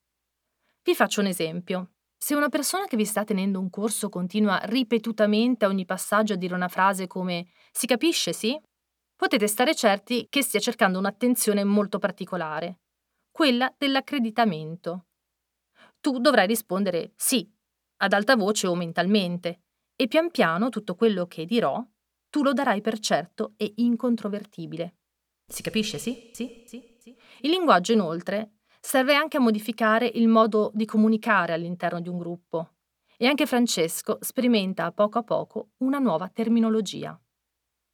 Vi faccio un esempio. Se una persona che vi sta tenendo un corso continua ripetutamente a ogni passaggio a dire una frase come «si capisce, sì?», potete stare certi che stia cercando un'attenzione molto particolare, quella dell'accreditamento. Tu dovrai rispondere «sì», ad alta voce o mentalmente, e pian piano tutto quello che dirò tu lo darai per certo e incontrovertibile. «Si capisce, sì? Sì? Sì? Sì?» Il linguaggio, inoltre, serve anche a modificare il modo di comunicare all'interno di un gruppo. E anche Francesco sperimenta a poco a poco una nuova terminologia.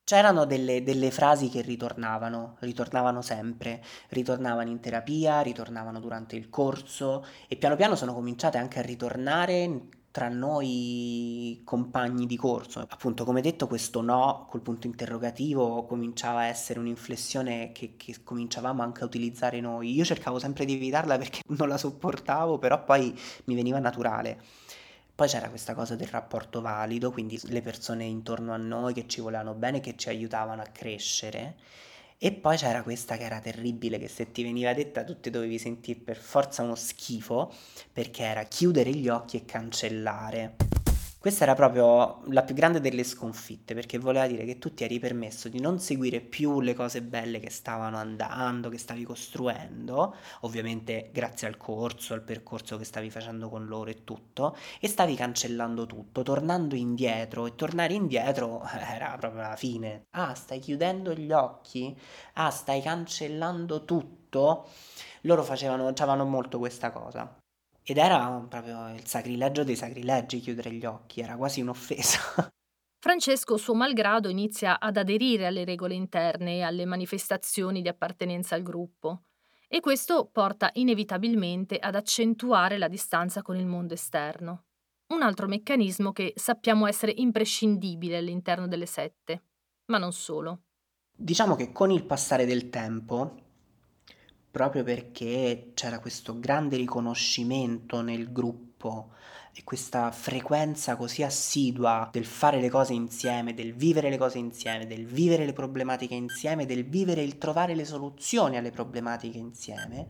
C'erano delle, delle frasi che ritornavano, ritornavano sempre, ritornavano in terapia, ritornavano durante il corso e piano piano sono cominciate anche a ritornare tra noi compagni di corso. Appunto, come detto, questo no col punto interrogativo cominciava a essere un'inflessione che, che cominciavamo anche a utilizzare noi. Io cercavo sempre di evitarla perché non la sopportavo, però poi mi veniva naturale. Poi c'era questa cosa del rapporto valido, quindi le persone intorno a noi che ci volevano bene, che ci aiutavano a crescere. E poi c'era questa che era terribile, che se ti veniva detta tu ti dovevi sentire per forza uno schifo, perché era chiudere gli occhi e cancellare. Questa era proprio la più grande delle sconfitte, perché voleva dire che tu ti eri permesso di non seguire più le cose belle che stavano andando, che stavi costruendo, ovviamente grazie al corso, al percorso che stavi facendo con loro e tutto, e stavi cancellando tutto, tornando indietro, e tornare indietro era proprio la fine. Ah, stai chiudendo gli occhi? Ah, stai cancellando tutto? Loro facevano, facevano molto questa cosa. Ed era proprio il sacrilegio dei sacrilegi chiudere gli occhi, era quasi un'offesa. Francesco, suo malgrado, inizia ad aderire alle regole interne e alle manifestazioni di appartenenza al gruppo. E questo porta inevitabilmente ad accentuare la distanza con il mondo esterno. Un altro meccanismo che sappiamo essere imprescindibile all'interno delle sette. Ma non solo. Diciamo che con il passare del tempo, proprio perché c'era questo grande riconoscimento nel gruppo e questa frequenza così assidua del fare le cose insieme, del vivere le cose insieme, del vivere le problematiche insieme, del vivere il trovare le soluzioni alle problematiche insieme,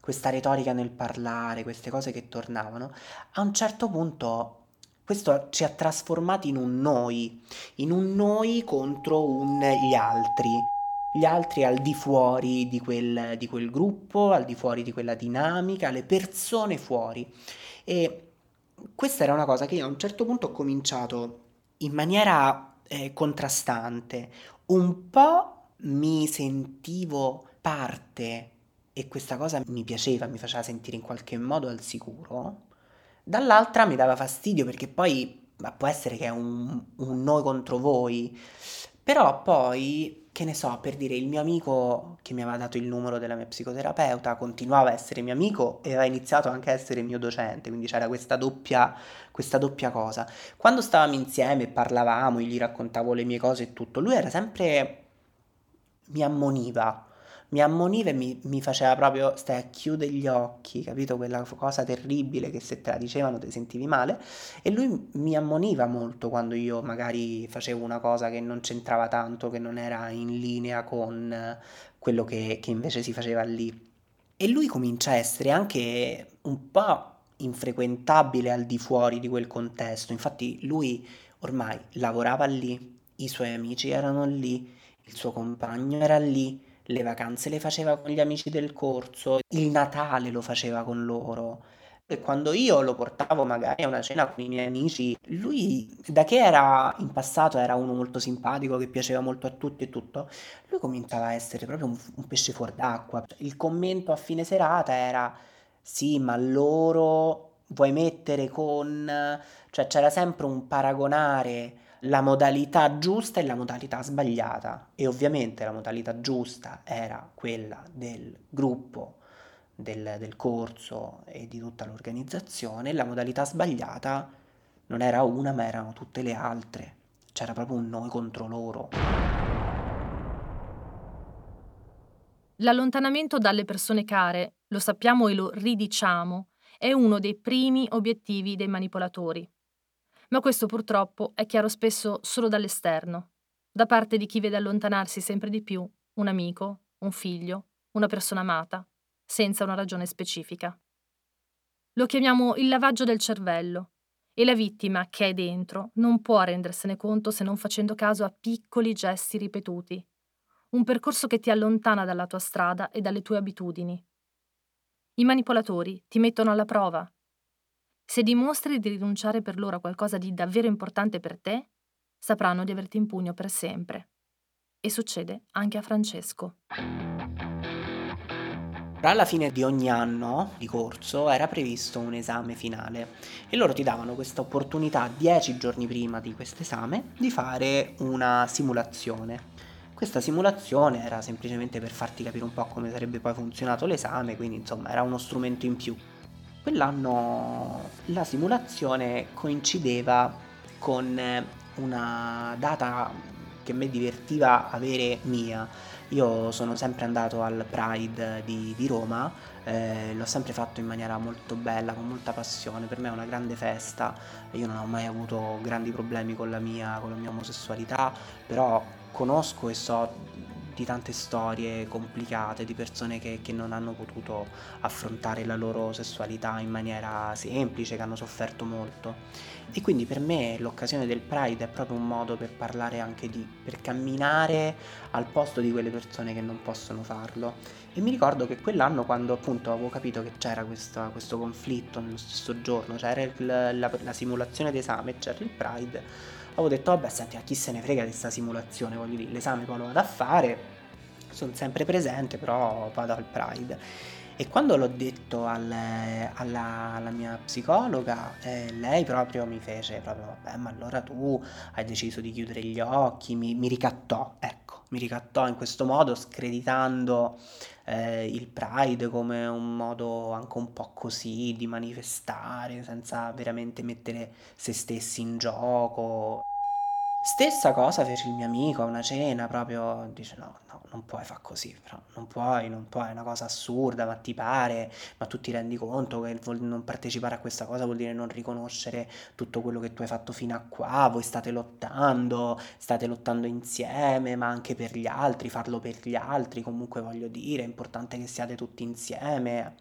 questa retorica nel parlare, queste cose che tornavano, a un certo punto questo ci ha trasformati in un noi, in un noi contro un gli altri. Gli altri al di fuori di quel, di quel gruppo, al di fuori di quella dinamica, le persone fuori. E questa era una cosa che io a un certo punto ho cominciato in maniera eh, contrastante. Un po' mi sentivo parte e questa cosa mi piaceva, mi faceva sentire in qualche modo al sicuro. Dall'altra mi dava fastidio perché poi ma può essere che è un, un noi contro voi, però poi, che ne so, per dire, il mio amico che mi aveva dato il numero della mia psicoterapeuta continuava a essere mio amico e aveva iniziato anche a essere mio docente, quindi c'era questa doppia, questa doppia cosa. Quando stavamo insieme, parlavamo, io gli raccontavo le mie cose e tutto, lui era sempre... mi ammoniva, mi ammoniva e mi, mi faceva proprio stai a chiudere gli occhi, capito? Quella cosa terribile che se te la dicevano ti sentivi male, e lui mi ammoniva molto quando io magari facevo una cosa che non c'entrava tanto, che non era in linea con quello che, che invece si faceva lì. E lui comincia a essere anche un po' infrequentabile al di fuori di quel contesto, infatti lui ormai lavorava lì, i suoi amici erano lì, il suo compagno era lì, le vacanze le faceva con gli amici del corso, il Natale lo faceva con loro. E quando io lo portavo magari a una cena con i miei amici, lui, da che era in passato era uno molto simpatico, che piaceva molto a tutti e tutto, lui cominciava a essere proprio un, un pesce fuor d'acqua. Il commento a fine serata era «Sì, ma loro vuoi mettere con...» Cioè c'era sempre un paragonare... la modalità giusta e la modalità sbagliata, e ovviamente la modalità giusta era quella del gruppo, del, del corso e di tutta l'organizzazione, la modalità sbagliata non era una ma erano tutte le altre, c'era proprio un noi contro loro. L'allontanamento dalle persone care, lo sappiamo e lo ridiciamo, è uno dei primi obiettivi dei manipolatori. Ma questo purtroppo è chiaro spesso solo dall'esterno, da parte di chi vede allontanarsi sempre di più un amico, un figlio, una persona amata, senza una ragione specifica. Lo chiamiamo il lavaggio del cervello, e la vittima che è dentro non può rendersene conto se non facendo caso a piccoli gesti ripetuti, un percorso che ti allontana dalla tua strada e dalle tue abitudini. I manipolatori ti mettono alla prova. Se dimostri di rinunciare per loro a qualcosa di davvero importante per te, sapranno di averti in pugno per sempre. E succede anche a Francesco. Alla fine di ogni anno di corso era previsto un esame finale e loro ti davano questa opportunità dieci giorni prima di questo esame di fare una simulazione. Questa simulazione era semplicemente per farti capire un po' come sarebbe poi funzionato l'esame, quindi insomma era uno strumento in più. Quell'anno la simulazione coincideva con una data che mi divertiva avere mia. Io sono sempre andato al Pride di, di Roma, eh, l'ho sempre fatto in maniera molto bella, con molta passione, per me è una grande festa. Io non ho mai avuto grandi problemi con la mia, con la mia omosessualità, però conosco e so... di tante storie complicate, di persone che, che non hanno potuto affrontare la loro sessualità in maniera semplice, che hanno sofferto molto. E quindi per me l'occasione del Pride è proprio un modo per parlare anche di, per camminare al posto di quelle persone che non possono farlo. E mi ricordo che quell'anno, quando appunto avevo capito che c'era questa, questo conflitto nello stesso giorno, c'era il, la, la simulazione d'esame, c'era il Pride, avevo detto vabbè senti, a chi se ne frega di questa simulazione, voglio dire, l'esame poi lo vado a fare, sono sempre presente, però vado al Pride. E quando l'ho detto al, alla, alla mia psicologa, eh, lei proprio mi fece proprio vabbè, ma allora tu hai deciso di chiudere gli occhi, mi, mi ricattò, ecco, mi ricattò in questo modo, screditando eh, il Pride come un modo anche un po' così di manifestare senza veramente mettere se stessi in gioco. Stessa cosa fece il mio amico a una cena, proprio dice no, no, non puoi far così, però non puoi, non puoi, è una cosa assurda, ma ti pare, ma tu ti rendi conto che non partecipare a questa cosa vuol dire non riconoscere tutto quello che tu hai fatto fino a qua, voi state lottando, state lottando insieme, ma anche per gli altri, farlo per gli altri, comunque voglio dire, è importante che siate tutti insieme.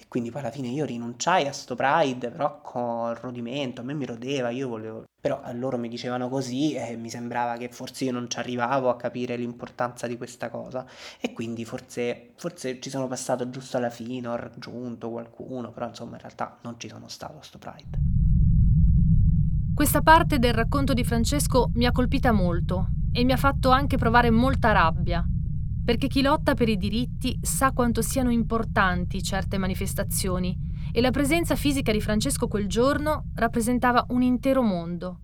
E quindi poi alla fine io rinunciai a sto Pride, però col rodimento, a me mi rodeva, io volevo... Però a loro mi dicevano così e mi sembrava che forse io non ci arrivavo a capire l'importanza di questa cosa. E quindi forse, forse ci sono passato giusto alla fine, ho raggiunto qualcuno, però insomma in realtà non ci sono stato a sto Pride. Questa parte del racconto di Francesco mi ha colpita molto e mi ha fatto anche provare molta rabbia. Perché chi lotta per i diritti sa quanto siano importanti certe manifestazioni e la presenza fisica di Francesco quel giorno rappresentava un intero mondo,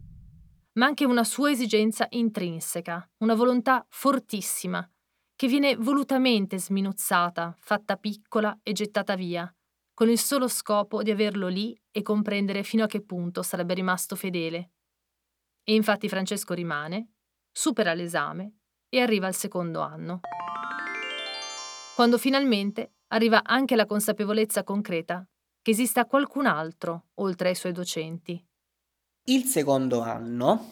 ma anche una sua esigenza intrinseca, una volontà fortissima, che viene volutamente sminuzzata, fatta piccola e gettata via, con il solo scopo di averlo lì e comprendere fino a che punto sarebbe rimasto fedele. E infatti Francesco rimane, supera l'esame e arriva al secondo anno, quando finalmente arriva anche la consapevolezza concreta che esista qualcun altro oltre ai suoi docenti. Il secondo anno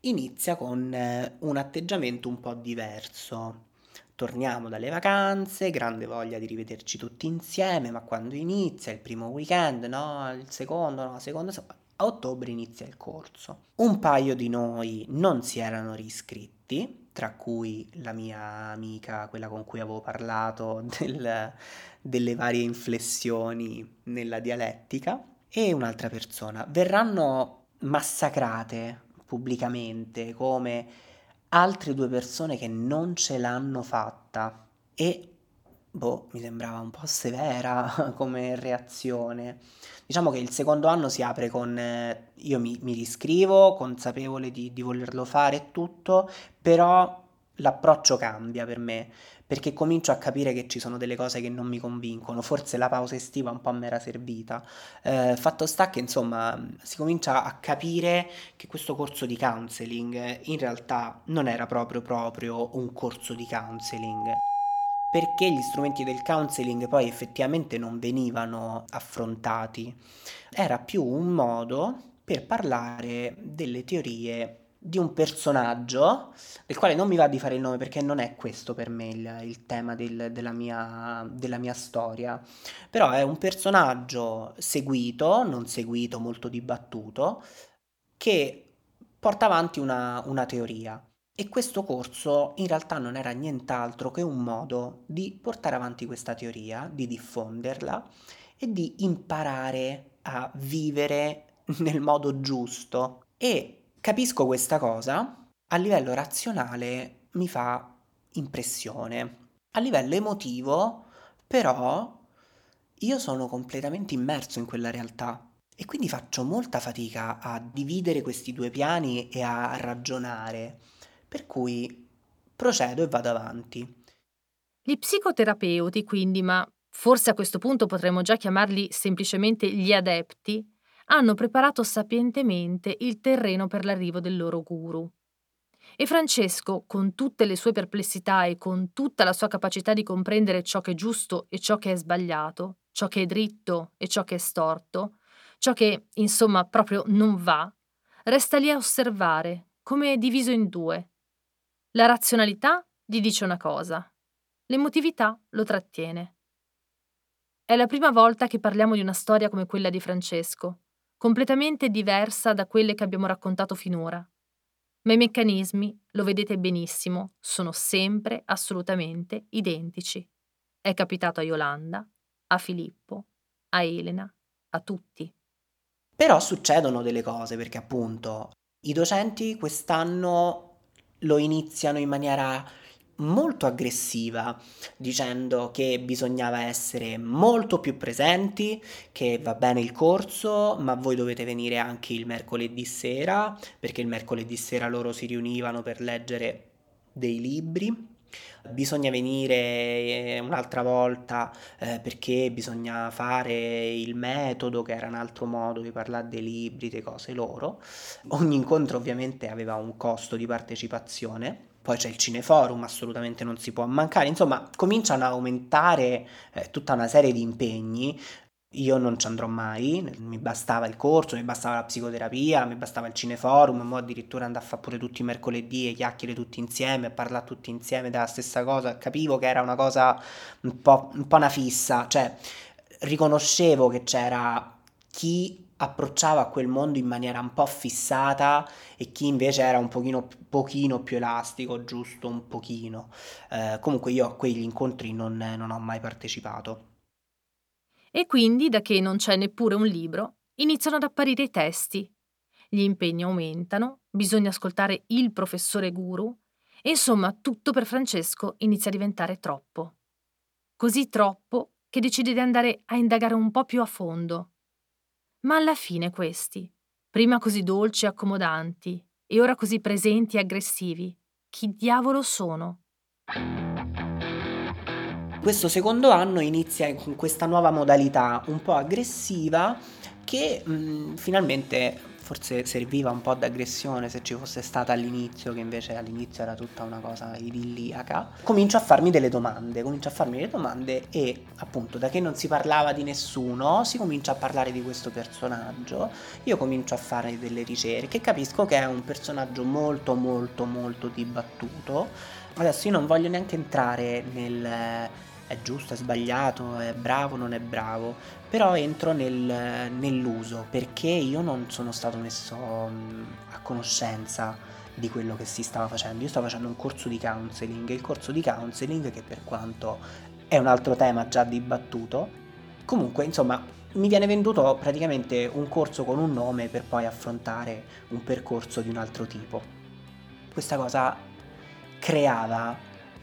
inizia con un atteggiamento un po' diverso. Torniamo dalle vacanze, grande voglia di rivederci tutti insieme, ma quando inizia il primo weekend, no, il secondo, no, il secondo, a ottobre inizia il corso. Un paio di noi non si erano riscritti, tra cui la mia amica, quella con cui avevo parlato del, delle varie inflessioni nella dialettica, e un'altra persona. Verranno massacrate pubblicamente come altre due persone che non ce l'hanno fatta, e boh, mi sembrava un po' severa come reazione. Diciamo che il secondo anno si apre con eh, io mi, mi riscrivo, consapevole di, di volerlo fare e tutto, però l'approccio cambia per me, perché comincio a capire che ci sono delle cose che non mi convincono, forse la pausa estiva un po' mi era servita. Eh, fatto sta che, insomma, si comincia a capire che questo corso di counseling in realtà non era proprio proprio un corso di counseling, perché gli strumenti del counseling poi effettivamente non venivano affrontati. Era più un modo per parlare delle teorie di un personaggio del quale non mi va di fare il nome, perché non è questo per me il, il tema del, della, mia, della mia storia, però è un personaggio seguito, non seguito, molto dibattuto, che porta avanti una, una teoria, e questo corso in realtà non era nient'altro che un modo di portare avanti questa teoria, di diffonderla e di imparare a vivere nel modo giusto. E capisco questa cosa, a livello razionale mi fa impressione, a livello emotivo però io sono completamente immerso in quella realtà e quindi faccio molta fatica a dividere questi due piani e a ragionare, per cui procedo e vado avanti. Gli psicoterapeuti, quindi, ma forse a questo punto potremmo già chiamarli semplicemente gli adepti, hanno preparato sapientemente il terreno per l'arrivo del loro guru. E Francesco, con tutte le sue perplessità e con tutta la sua capacità di comprendere ciò che è giusto e ciò che è sbagliato, ciò che è dritto e ciò che è storto, ciò che, insomma, proprio non va, resta lì a osservare, come diviso in due. La razionalità gli dice una cosa, l'emotività lo trattiene. È la prima volta che parliamo di una storia come quella di Francesco, completamente diversa da quelle che abbiamo raccontato finora. Ma i meccanismi, lo vedete benissimo, sono sempre assolutamente identici. È capitato a Yolanda, a Filippo, a Elena, a tutti. Però succedono delle cose, perché appunto i docenti quest'anno lo iniziano in maniera molto aggressiva, dicendo che bisognava essere molto più presenti, che va bene il corso, ma voi dovete venire anche il mercoledì sera, perché il mercoledì sera loro si riunivano per leggere dei libri. Bisogna venire un'altra volta eh, perché bisogna fare il metodo, che era un altro modo di parlare dei libri, delle cose loro. Ogni incontro ovviamente aveva un costo di partecipazione. Poi c'è il cineforum, assolutamente non si può mancare. Insomma, cominciano ad aumentare eh, tutta una serie di impegni. Io non ci andrò mai, mi bastava il corso, mi bastava la psicoterapia, mi bastava il cineforum, mo addirittura andavo a fare pure tutti i mercoledì e chiacchiere tutti insieme, a parlare tutti insieme della stessa cosa. Capivo che era una cosa un po', un po' una fissa, cioè riconoscevo che c'era chi approcciava a quel mondo in maniera un po' fissata e chi invece era un pochino, pochino più elastico, giusto un pochino. Eh, comunque io a quegli incontri non, non ho mai partecipato. E quindi, da che non c'è neppure un libro, iniziano ad apparire i testi. Gli impegni aumentano, bisogna ascoltare il professore guru, e insomma tutto per Francesco inizia a diventare troppo. Così troppo che decide di andare a indagare un po' più a fondo. Ma alla fine questi, prima così dolci e accomodanti, e ora così presenti e aggressivi, chi diavolo sono? Questo secondo anno inizia con questa nuova modalità un po' aggressiva che mh, finalmente forse serviva un po' d'aggressione se ci fosse stata all'inizio, che invece all'inizio era tutta una cosa idilliaca. Comincio a farmi delle domande, comincio a farmi delle domande e appunto da che non si parlava di nessuno si comincia a parlare di questo personaggio. Io comincio a fare delle ricerche e capisco che è un personaggio molto molto molto dibattuto. Adesso io non voglio neanche entrare nel... è giusto, è sbagliato, è bravo, non è bravo, però entro nel, nell'uso, perché io non sono stato messo a conoscenza di quello che si stava facendo. Io stavo facendo un corso di counseling, il corso di counseling che per quanto è un altro tema già dibattuto, comunque insomma mi viene venduto praticamente un corso con un nome per poi affrontare un percorso di un altro tipo. Questa cosa creava...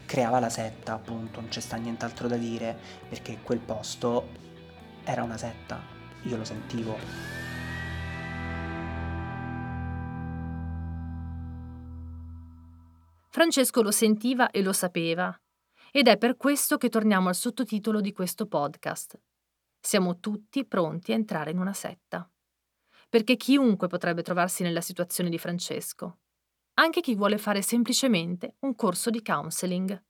creava la setta, appunto, non c'è sta nient'altro da dire, perché quel posto era una setta, io lo sentivo. Francesco lo sentiva e lo sapeva, ed è per questo che torniamo al sottotitolo di questo podcast. Siamo tutti pronti a entrare in una setta, perché chiunque potrebbe trovarsi nella situazione di Francesco. Anche chi vuole fare semplicemente un corso di counseling.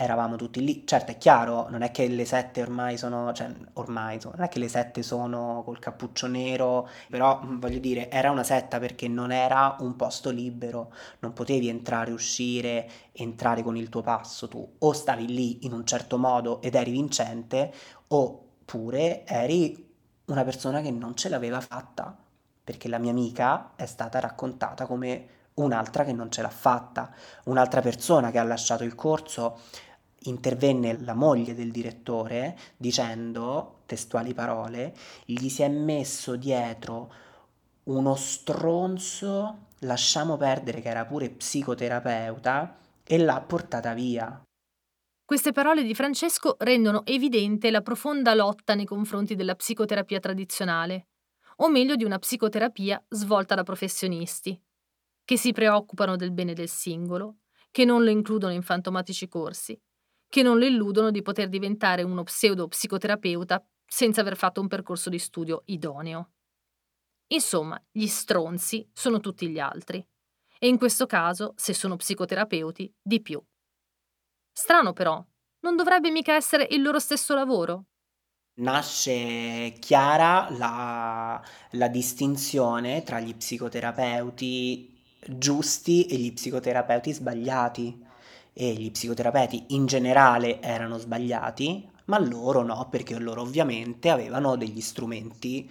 Eravamo tutti lì, certo è chiaro, non è che le sette ormai sono, cioè ormai sono, non è che le sette sono col cappuccio nero, però voglio dire, era una setta perché non era un posto libero, non potevi entrare, uscire, entrare con il tuo passo, tu o stavi lì in un certo modo ed eri vincente, oppure eri una persona che non ce l'aveva fatta, perché la mia amica è stata raccontata come... un'altra che non ce l'ha fatta, un'altra persona che ha lasciato il corso. Intervenne la moglie del direttore dicendo, testuali parole, gli si è messo dietro uno stronzo, lasciamo perdere che era pure psicoterapeuta, e l'ha portata via. Queste parole di Francesco rendono evidente la profonda lotta nei confronti della psicoterapia tradizionale, o meglio di una psicoterapia svolta da professionisti, che si preoccupano del bene del singolo, che non lo includono in fantomatici corsi, che non lo illudono di poter diventare uno pseudo-psicoterapeuta senza aver fatto un percorso di studio idoneo. Insomma, gli stronzi sono tutti gli altri, e in questo caso, se sono psicoterapeuti, di più. Strano però, non dovrebbe mica essere il loro stesso lavoro? Nasce chiara la, la distinzione tra gli psicoterapeuti giusti e gli psicoterapeuti sbagliati, e gli psicoterapeuti in generale erano sbagliati, ma loro no, perché loro ovviamente avevano degli strumenti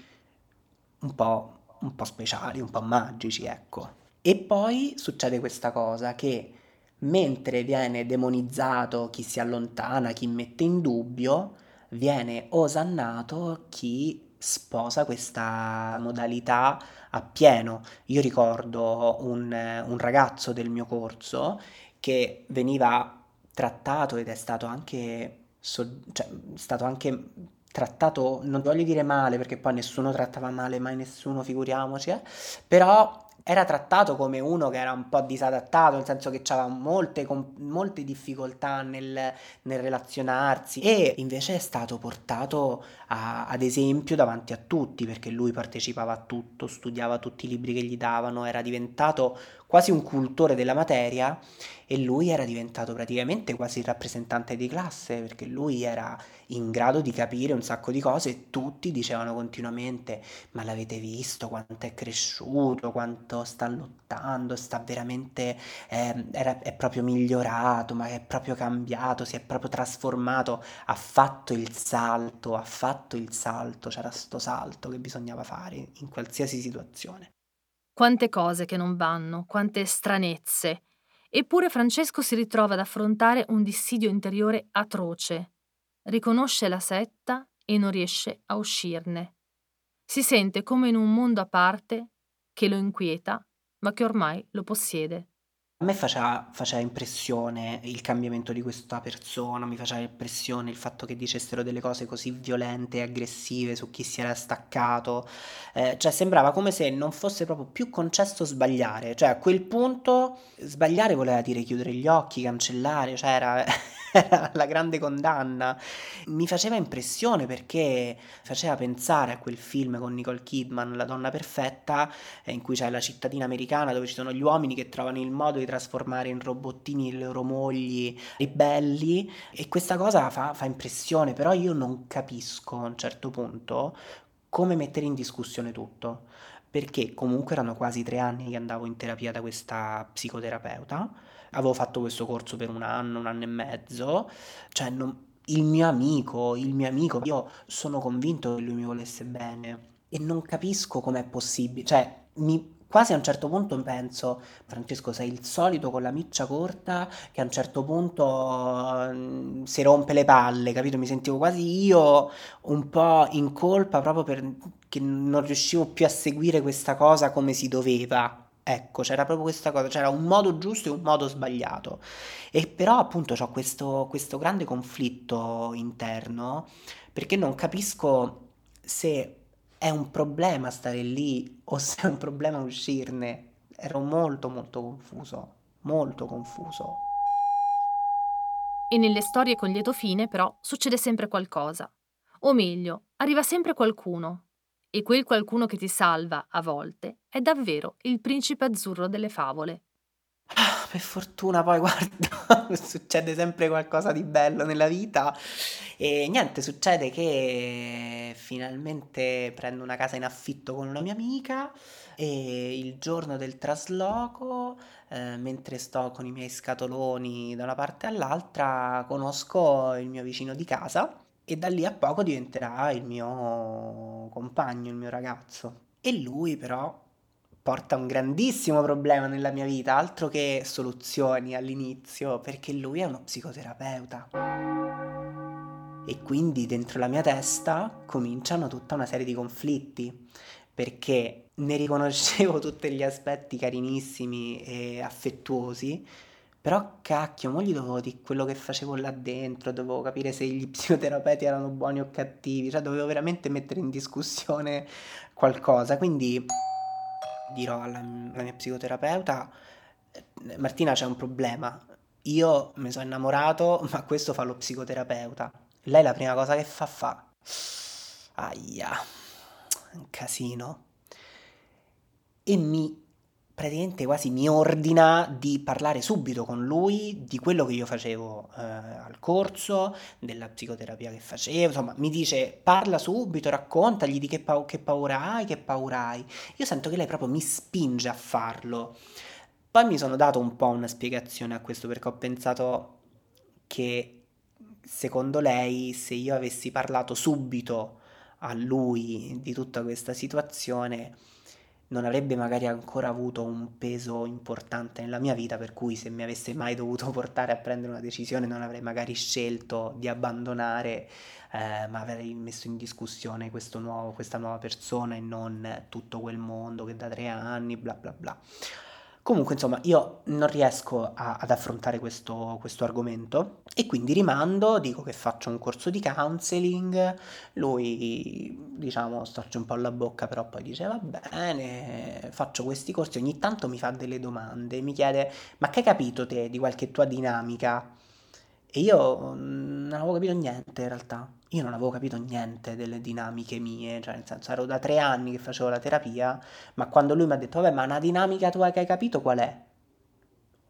un po', un po' speciali, un po' magici, ecco. E poi succede questa cosa che mentre viene demonizzato chi si allontana, chi mette in dubbio, viene osannato chi sposa questa modalità a pieno. Io ricordo un, un ragazzo del mio corso che veniva trattato ed è stato anche, so, cioè, stato anche trattato, non voglio dire male perché poi nessuno trattava male, mai nessuno, figuriamoci, eh? Però era trattato come uno che era un po' disadattato, nel senso che aveva molte, molte difficoltà nel, nel relazionarsi, e invece è stato portato a, ad esempio davanti a tutti, perché lui partecipava a tutto, studiava tutti i libri che gli davano, era diventato quasi un cultore della materia, e lui era diventato praticamente quasi il rappresentante di classe, perché lui era in grado di capire un sacco di cose e tutti dicevano continuamente ma l'avete visto quanto è cresciuto, quanto sta lottando, sta veramente eh, era, è proprio migliorato, ma è proprio cambiato, si è proprio trasformato, ha fatto il salto, ha fatto il salto, c'era sto salto che bisognava fare in qualsiasi situazione. Quante cose che non vanno, quante stranezze. Eppure Francesco si ritrova ad affrontare un dissidio interiore atroce. Riconosce la setta e non riesce a uscirne. Si sente come in un mondo a parte che lo inquieta, ma che ormai lo possiede. A me faceva, faceva impressione il cambiamento di questa persona, mi faceva impressione il fatto che dicessero delle cose così violente e aggressive su chi si era staccato, eh, cioè sembrava come se non fosse proprio più concesso sbagliare, cioè a quel punto sbagliare voleva dire chiudere gli occhi, cancellare, cioè era... la grande condanna. Mi faceva impressione perché faceva pensare a quel film con Nicole Kidman, La donna perfetta, in cui c'è la cittadina americana dove ci sono gli uomini che trovano il modo di trasformare in robottini le loro mogli ribelli, e questa cosa fa, fa impressione. Però io non capisco a un certo punto come mettere in discussione tutto, perché comunque erano quasi tre anni che andavo in terapia da questa psicoterapeuta, avevo fatto questo corso per un anno, un anno e mezzo, cioè non... il mio amico, il mio amico, io sono convinto che lui mi volesse bene e non capisco com'è possibile, cioè mi... quasi a un certo punto penso, Francesco, sei il solito con la miccia corta che a un certo punto mh, si rompe le palle, capito? Mi sentivo quasi io un po' in colpa proprio perché non riuscivo più a seguire questa cosa come si doveva. Ecco, c'era proprio questa cosa, c'era un modo giusto e un modo sbagliato. E però appunto c'ho questo, questo grande conflitto interno, perché non capisco se è un problema stare lì o se è un problema uscirne. Ero molto molto confuso, molto confuso. E nelle storie con lieto fine però succede sempre qualcosa. O meglio, arriva sempre qualcuno. E quel qualcuno che ti salva, a volte, è davvero il principe azzurro delle favole. Ah, per fortuna poi, guarda, succede sempre qualcosa di bello nella vita. E niente, succede che finalmente prendo una casa in affitto con una mia amica e il giorno del trasloco, eh, mentre sto con i miei scatoloni da una parte all'altra, conosco il mio vicino di casa. E da lì a poco diventerà il mio compagno, il mio ragazzo. E lui però porta un grandissimo problema nella mia vita, altro che soluzioni all'inizio, perché lui è uno psicoterapeuta. E quindi dentro la mia testa cominciano tutta una serie di conflitti, perché ne riconoscevo tutti gli aspetti carinissimi e affettuosi, però cacchio, mo gli dovevo di quello che facevo là dentro, dovevo capire se gli psicoterapeuti erano buoni o cattivi, cioè dovevo veramente mettere in discussione qualcosa. Quindi dirò alla, alla mia psicoterapeuta: Martina, c'è un problema, io mi sono innamorato, ma questo fa lo psicoterapeuta. Lei la prima cosa che fa fa aia, un casino, e mi praticamente quasi mi ordina di parlare subito con lui di quello che io facevo eh, al corso, della psicoterapia che facevo, insomma mi dice parla subito, raccontagli di che, pa- che paura hai, che paura hai. Io sento che lei proprio mi spinge a farlo. Poi mi sono dato un po' una spiegazione a questo, perché ho pensato che secondo lei se io avessi parlato subito a lui di tutta questa situazione non avrebbe magari ancora avuto un peso importante nella mia vita, per cui se mi avesse mai dovuto portare a prendere una decisione non avrei magari scelto di abbandonare, eh, ma avrei messo in discussione questo nuovo, questa nuova persona e non tutto quel mondo che da tre anni bla bla bla. Comunque insomma io non riesco a, ad affrontare questo, questo argomento e quindi rimando, dico che faccio un corso di counseling, lui diciamo storce un po' la bocca però poi dice va bene, faccio questi corsi, ogni tanto mi fa delle domande, mi chiede ma che hai capito te di qualche tua dinamica? E io non avevo capito niente in realtà, io non avevo capito niente delle dinamiche mie, cioè nel senso ero da tre anni che facevo la terapia, ma quando lui mi ha detto vabbè ma una dinamica tua che hai capito qual è?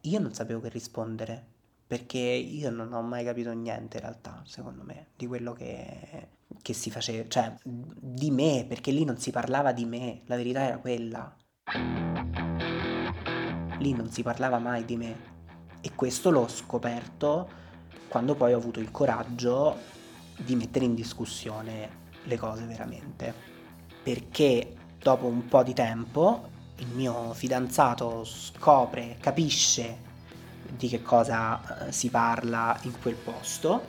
Io non sapevo che rispondere, perché io non ho mai capito niente in realtà, secondo me, di quello che, che si faceva, cioè di me, perché lì non si parlava di me, la verità era quella. Lì non si parlava mai di me e questo l'ho scoperto quando poi ho avuto il coraggio di mettere in discussione le cose veramente, perché dopo un po' di tempo il mio fidanzato scopre, capisce di che cosa si parla in quel posto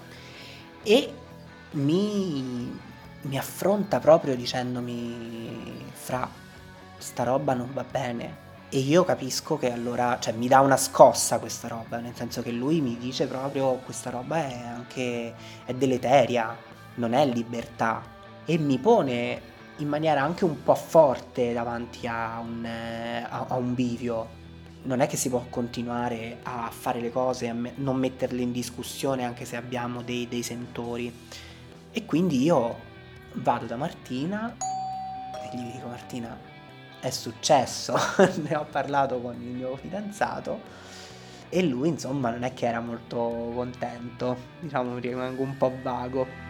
e mi, mi affronta proprio dicendomi fra, sta roba non va bene, E io capisco che allora, cioè, mi dà una scossa questa roba, nel senso che lui mi dice proprio questa roba è anche, è deleteria, non è libertà, e mi pone in maniera anche un po' forte davanti a un, a, a un bivio. Non è che si può continuare a fare le cose, a me, non metterle in discussione anche se abbiamo dei, dei sentori. E quindi io vado da Martina e gli dico: Martina, è successo, ne ho parlato con il mio fidanzato e lui, insomma, non è che era molto contento, diciamo, rimango un po' vago.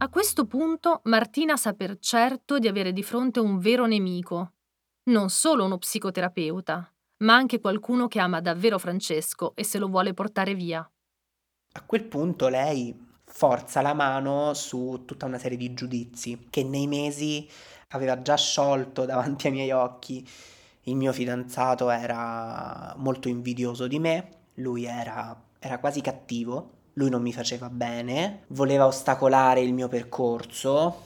A questo punto Martina sa per certo di avere di fronte un vero nemico, non solo uno psicoterapeuta, ma anche qualcuno che ama davvero Francesco e se lo vuole portare via. A quel punto lei forza la mano su tutta una serie di giudizi che nei mesi aveva già sciolto davanti ai miei occhi. Il mio fidanzato era molto invidioso di me, lui era, era quasi cattivo, lui non mi faceva bene, voleva ostacolare il mio percorso,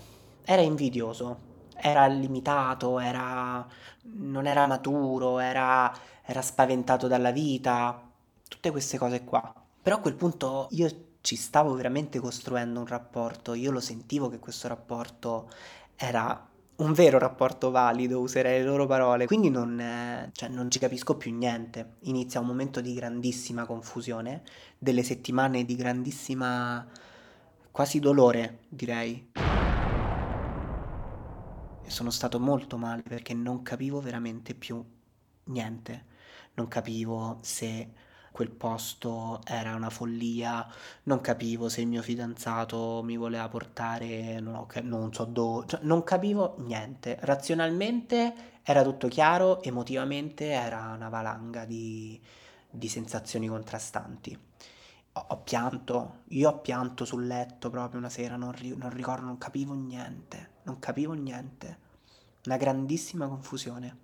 era invidioso, era limitato, era, non era maturo, era, era spaventato dalla vita, tutte queste cose qua. Però a quel punto io ci stavo veramente costruendo un rapporto, io lo sentivo che questo rapporto era un vero rapporto valido, userei le loro parole, quindi non, cioè, non ci capisco più niente. Inizia un momento di grandissima confusione, delle settimane di grandissima quasi dolore, direi. E sono stato molto male perché non capivo veramente più niente, non capivo se quel posto era una follia, non capivo se il mio fidanzato mi voleva portare, non, cap- non so dove, cioè, non capivo niente. Razionalmente era tutto chiaro, emotivamente era una valanga di, di sensazioni contrastanti. Ho, ho pianto, io ho pianto sul letto proprio una sera, non, ri- non ricordo, non capivo niente, non capivo niente. Una grandissima confusione.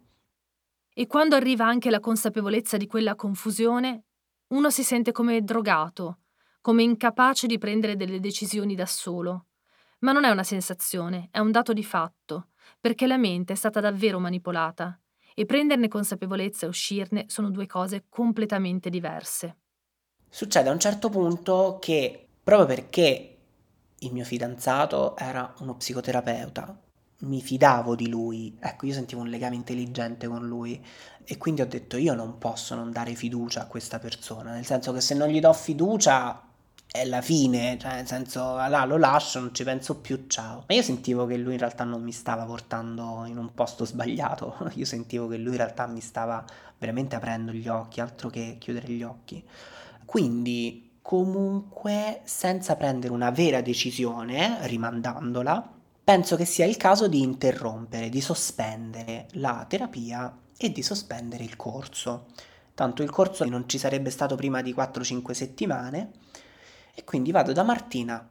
E quando arriva anche la consapevolezza di quella confusione, uno si sente come drogato, come incapace di prendere delle decisioni da solo. Ma non è una sensazione, è un dato di fatto, perché la mente è stata davvero manipolata e prenderne consapevolezza e uscirne sono due cose completamente diverse. Succede a un certo punto che, proprio perché il mio fidanzato era uno psicoterapeuta, mi fidavo di lui, ecco, io sentivo un legame intelligente con lui e quindi ho detto: io non posso non dare fiducia a questa persona, nel senso che se non gli do fiducia è la fine, cioè nel senso là, lo lascio, non ci penso più, ciao. Ma io sentivo che lui in realtà non mi stava portando in un posto sbagliato, io sentivo che lui in realtà mi stava veramente aprendo gli occhi, altro che chiudere gli occhi. Quindi comunque, senza prendere una vera decisione, rimandandola, penso che sia il caso di interrompere, di sospendere la terapia e di sospendere il corso. Tanto il corso non ci sarebbe stato prima di quattro cinque settimane, e quindi vado da Martina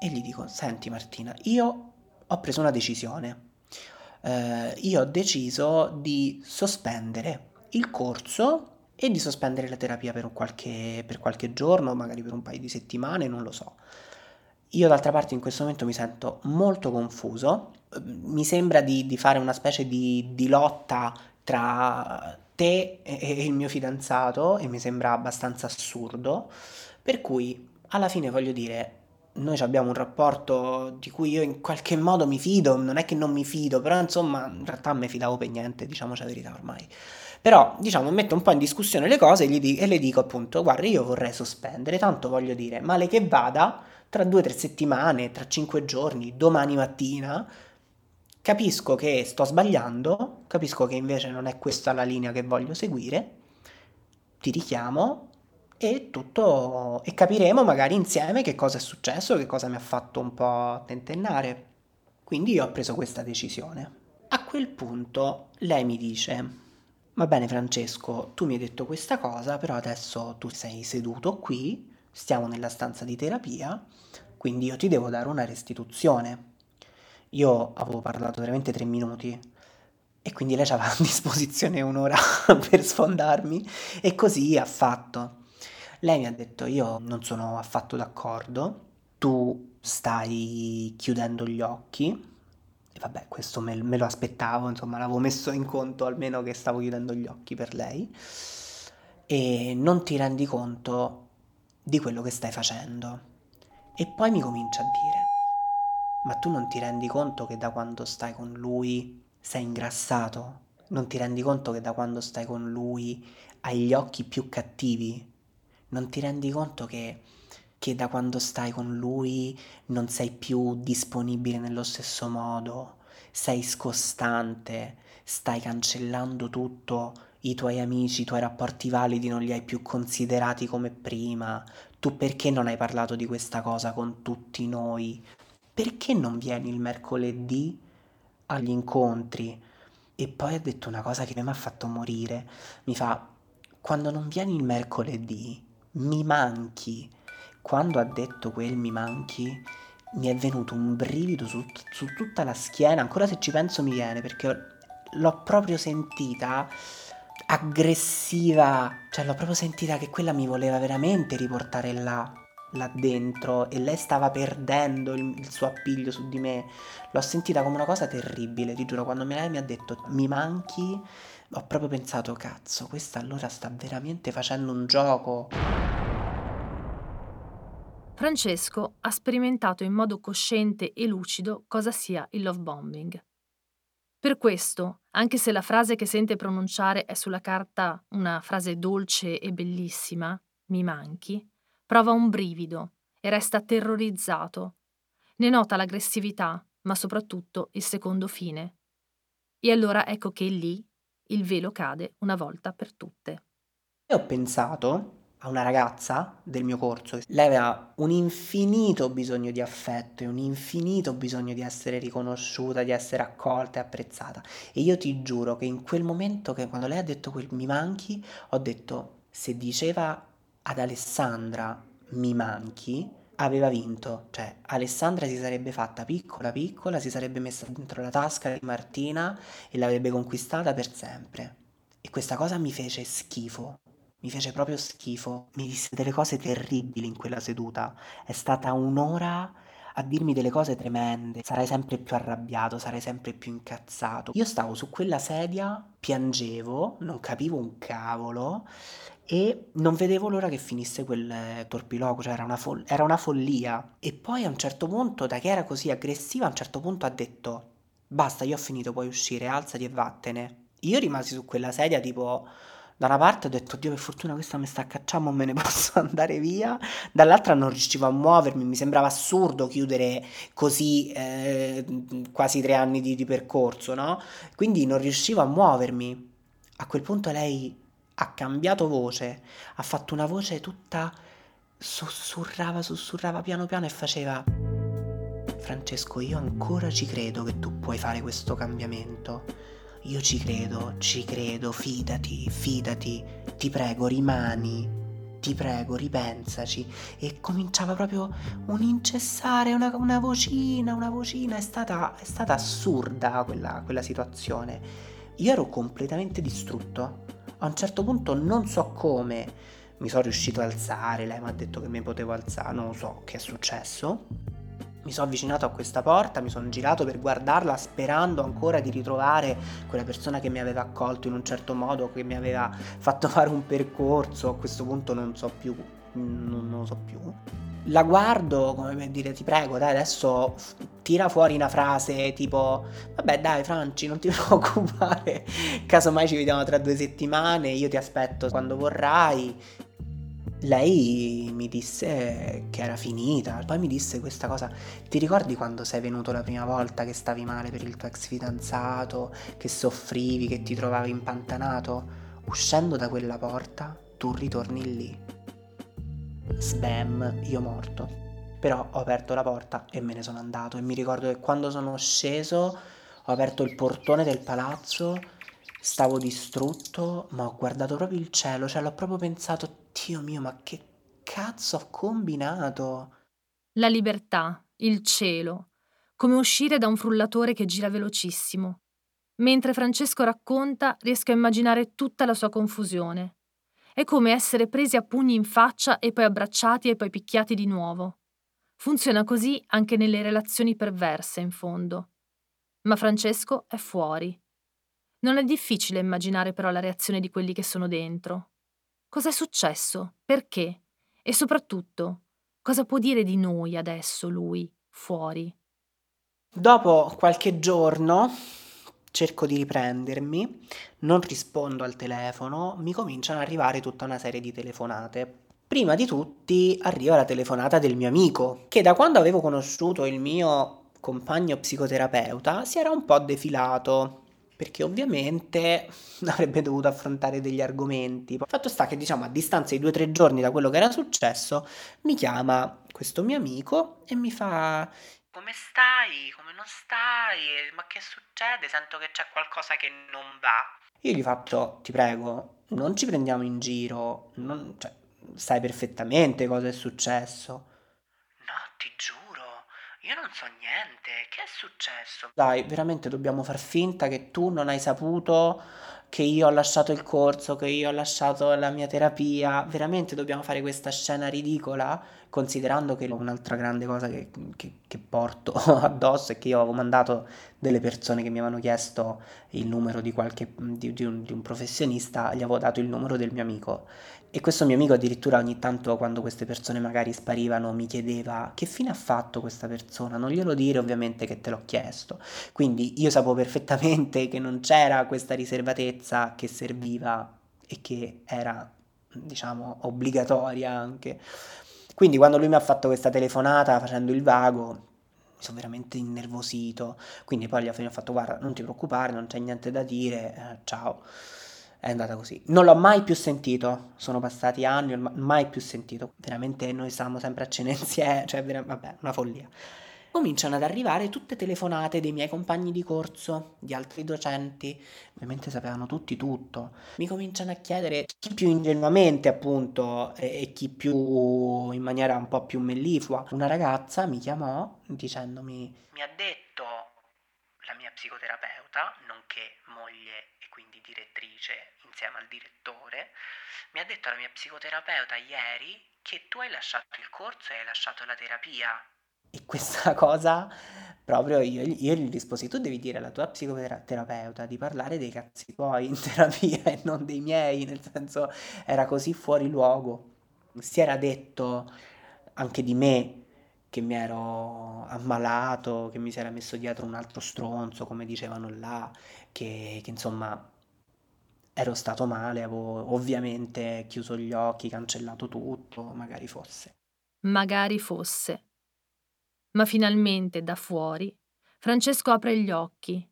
e gli dico: senti Martina, io ho preso una decisione, eh, io ho deciso di sospendere il corso e di sospendere la terapia per, un qualche, per qualche giorno, magari per un paio di settimane, non lo so. Io d'altra parte in questo momento mi sento molto confuso, mi sembra di, di fare una specie di, di lotta tra te e, e il mio fidanzato e mi sembra abbastanza assurdo, per cui alla fine voglio dire, noi abbiamo un rapporto di cui io in qualche modo mi fido, non è che non mi fido, però insomma in realtà mi fidavo per niente, diciamoci la verità ormai. Però diciamo metto un po' in discussione le cose e, gli di- e le dico appunto: guarda, io vorrei sospendere, tanto voglio dire, male che vada, tra due o tre settimane, tra cinque giorni, domani mattina, capisco che sto sbagliando, capisco che invece non è questa la linea che voglio seguire, ti richiamo e tutto, e capiremo magari insieme che cosa è successo, che cosa mi ha fatto un po' tentennare. Quindi io ho preso questa decisione. A quel punto lei mi dice: va bene Francesco, tu mi hai detto questa cosa, però adesso tu sei seduto qui, stiamo nella stanza di terapia, quindi io ti devo dare una restituzione. Io avevo parlato veramente tre minuti e quindi lei aveva a disposizione un'ora per sfondarmi, e così ha fatto. Lei mi ha detto: io non sono affatto d'accordo, tu stai chiudendo gli occhi, vabbè, questo me, me lo aspettavo, insomma, l'avevo messo in conto almeno che stavo chiudendo gli occhi per lei, e non ti rendi conto di quello che stai facendo. E poi mi comincia a dire: ma tu non ti rendi conto che da quando stai con lui sei ingrassato? Non ti rendi conto che da quando stai con lui hai gli occhi più cattivi? Non ti rendi conto che, che da quando stai con lui non sei più disponibile nello stesso modo? Sei scostante, stai cancellando tutto, i tuoi amici, i tuoi rapporti validi non li hai più considerati come prima. Tu perché non hai parlato di questa cosa con tutti noi? Perché non vieni il mercoledì agli incontri? E poi ha detto una cosa che mi ha fatto morire. Mi fa: quando non vieni il mercoledì mi manchi. Quando ha detto quel mi manchi, mi è venuto un brivido su, su tutta la schiena. Ancora se ci penso mi viene, perché l'ho proprio sentita aggressiva. Cioè l'ho proprio sentita che quella mi voleva veramente riportare là, là dentro, e lei stava perdendo il, il suo appiglio su di me. L'ho sentita come una cosa terribile, ti giuro. Quando lei mi ha detto mi manchi, ho proprio pensato: cazzo, questa allora sta veramente facendo un gioco. Francesco ha sperimentato in modo cosciente e lucido cosa sia il love bombing. Per questo, anche se la frase che sente pronunciare è sulla carta una frase dolce e bellissima, mi manchi, prova un brivido e resta terrorizzato. Ne nota l'aggressività, ma soprattutto il secondo fine. E allora ecco che lì il velo cade una volta per tutte. E ho pensato a una ragazza del mio corso. Lei aveva un infinito bisogno di affetto e un infinito bisogno di essere riconosciuta, di essere accolta e apprezzata. E io ti giuro che in quel momento, che quando lei ha detto quel mi manchi, ho detto: se diceva ad Alessandra mi manchi, aveva vinto. Cioè Alessandra si sarebbe fatta piccola piccola, si sarebbe messa dentro la tasca di Martina e l'avrebbe conquistata per sempre. E questa cosa mi fece schifo, mi fece proprio schifo. Mi disse delle cose terribili in quella seduta. È stata un'ora a dirmi delle cose tremende. Sarai sempre più arrabbiato, sarai sempre più incazzato. Io stavo su quella sedia, piangevo, non capivo un cavolo e non vedevo l'ora che finisse quel torpiloquio. Cioè era una, fo- era una follia. E poi a un certo punto, da che era così aggressiva, a un certo punto ha detto: basta, io ho finito, puoi uscire, alzati e vattene. Io rimasi su quella sedia tipo... Da una parte ho detto: Dio, per fortuna questa mi sta cacciando, me ne posso andare via. Dall'altra non riuscivo a muovermi, mi sembrava assurdo chiudere così eh, quasi tre anni di, di percorso, no? Quindi non riuscivo a muovermi. A quel punto lei ha cambiato voce, ha fatto una voce tutta sussurrava, sussurrava piano piano e faceva: Francesco, io ancora ci credo che tu puoi fare questo cambiamento. Io ci credo, ci credo, fidati, fidati, ti prego rimani, ti prego ripensaci. E cominciava proprio un incessare, una, una vocina, una vocina, è stata, è stata assurda quella, quella situazione. Io ero completamente distrutto. A un certo punto non so come mi sono riuscito a alzare, lei mi ha detto che mi potevo alzare, non so che è successo. Mi sono avvicinato a questa porta, mi sono girato per guardarla sperando ancora di ritrovare quella persona che mi aveva accolto in un certo modo, che mi aveva fatto fare un percorso. A questo punto non so più, non, non lo so più. La guardo come per dire: ti prego, dai, adesso tira fuori una frase tipo: vabbè dai Franci, non ti preoccupare, casomai ci vediamo tra due settimane, io ti aspetto quando vorrai. Lei mi disse che era finita, poi mi disse questa cosa: ti ricordi quando sei venuto la prima volta che stavi male per il tuo ex fidanzato, che soffrivi, che ti trovavi impantanato? Uscendo da quella porta, tu ritorni lì. Sbam, io morto. Però ho aperto la porta e me ne sono andato, e mi ricordo che quando sono sceso, ho aperto il portone del palazzo, stavo distrutto, ma ho guardato proprio il cielo, cioè l'ho proprio pensato: Dio mio, ma che cazzo ho combinato? La libertà, il cielo, come uscire da un frullatore che gira velocissimo. Mentre Francesco racconta, riesco a immaginare tutta la sua confusione. È come essere presi a pugni in faccia e poi abbracciati e poi picchiati di nuovo. Funziona così anche nelle relazioni perverse, in fondo. ma Francesco è fuori. Non è difficile immaginare però la reazione di quelli che sono dentro. Cos'è successo? Perché? E soprattutto, cosa può dire di noi adesso lui, fuori? Dopo qualche giorno cerco di riprendermi, non rispondo al telefono, mi cominciano ad arrivare tutta una serie di telefonate. Prima di tutti arriva la telefonata del mio amico, che da quando avevo conosciuto il mio compagno psicoterapeuta si era un po' defilato, perché ovviamente avrebbe dovuto affrontare degli argomenti. Fatto sta che, diciamo, a distanza di due o tre giorni da quello che era successo, mi chiama questo mio amico e mi fa: come stai? Come non stai? Ma che succede? Sento che c'è qualcosa che non va. Io gli faccio: ti prego, non ci prendiamo in giro, non, cioè, sai perfettamente cosa è successo. No, ti giuro, io non so niente, che è successo? Dai, veramente dobbiamo far finta che tu non hai saputo che io ho lasciato il corso, che io ho lasciato la mia terapia? Veramente dobbiamo fare questa scena ridicola? Considerando che un'altra grande cosa che, che, che porto addosso è che io avevo mandato delle persone che mi avevano chiesto il numero di qualche di, di, un, di un professionista, gli avevo dato il numero del mio amico, e questo mio amico addirittura ogni tanto, quando queste persone magari sparivano, mi chiedeva: che fine ha fatto questa persona? Non glielo dire ovviamente che te l'ho chiesto. Quindi io sapevo perfettamente che non c'era questa riservatezza che serviva e che era, diciamo, obbligatoria anche. Quindi quando lui mi ha fatto questa telefonata facendo il vago, mi sono veramente innervosito. Quindi poi gli ho fatto: guarda, non ti preoccupare, non c'è niente da dire, eh, ciao. È andata così. Non l'ho mai più sentito, sono passati anni, mai più sentito. Veramente noi stavamo sempre a cena insieme, cioè vera- vabbè, una follia. Cominciano ad arrivare tutte telefonate dei miei compagni di corso, di altri docenti, ovviamente sapevano tutti tutto. Mi cominciano a chiedere chi più ingenuamente, appunto, e chi più in maniera un po' più melliflua. Una ragazza mi chiamò dicendomi: mi ha detto la mia psicoterapeuta, nonché moglie e quindi direttrice insieme al direttore, mi ha detto la mia psicoterapeuta ieri che tu hai lasciato il corso e hai lasciato la terapia. E questa cosa proprio io, io gli risposi: tu devi dire alla tua psicoterapeuta di parlare dei cazzi tuoi in terapia e non dei miei, nel senso, era così fuori luogo. Si era detto anche di me che mi ero ammalato, che mi si era messo dietro un altro stronzo, come dicevano là, che, che insomma ero stato male, avevo ovviamente chiuso gli occhi, cancellato tutto, magari fosse. Magari fosse. Ma finalmente, da fuori, Francesco apre gli occhi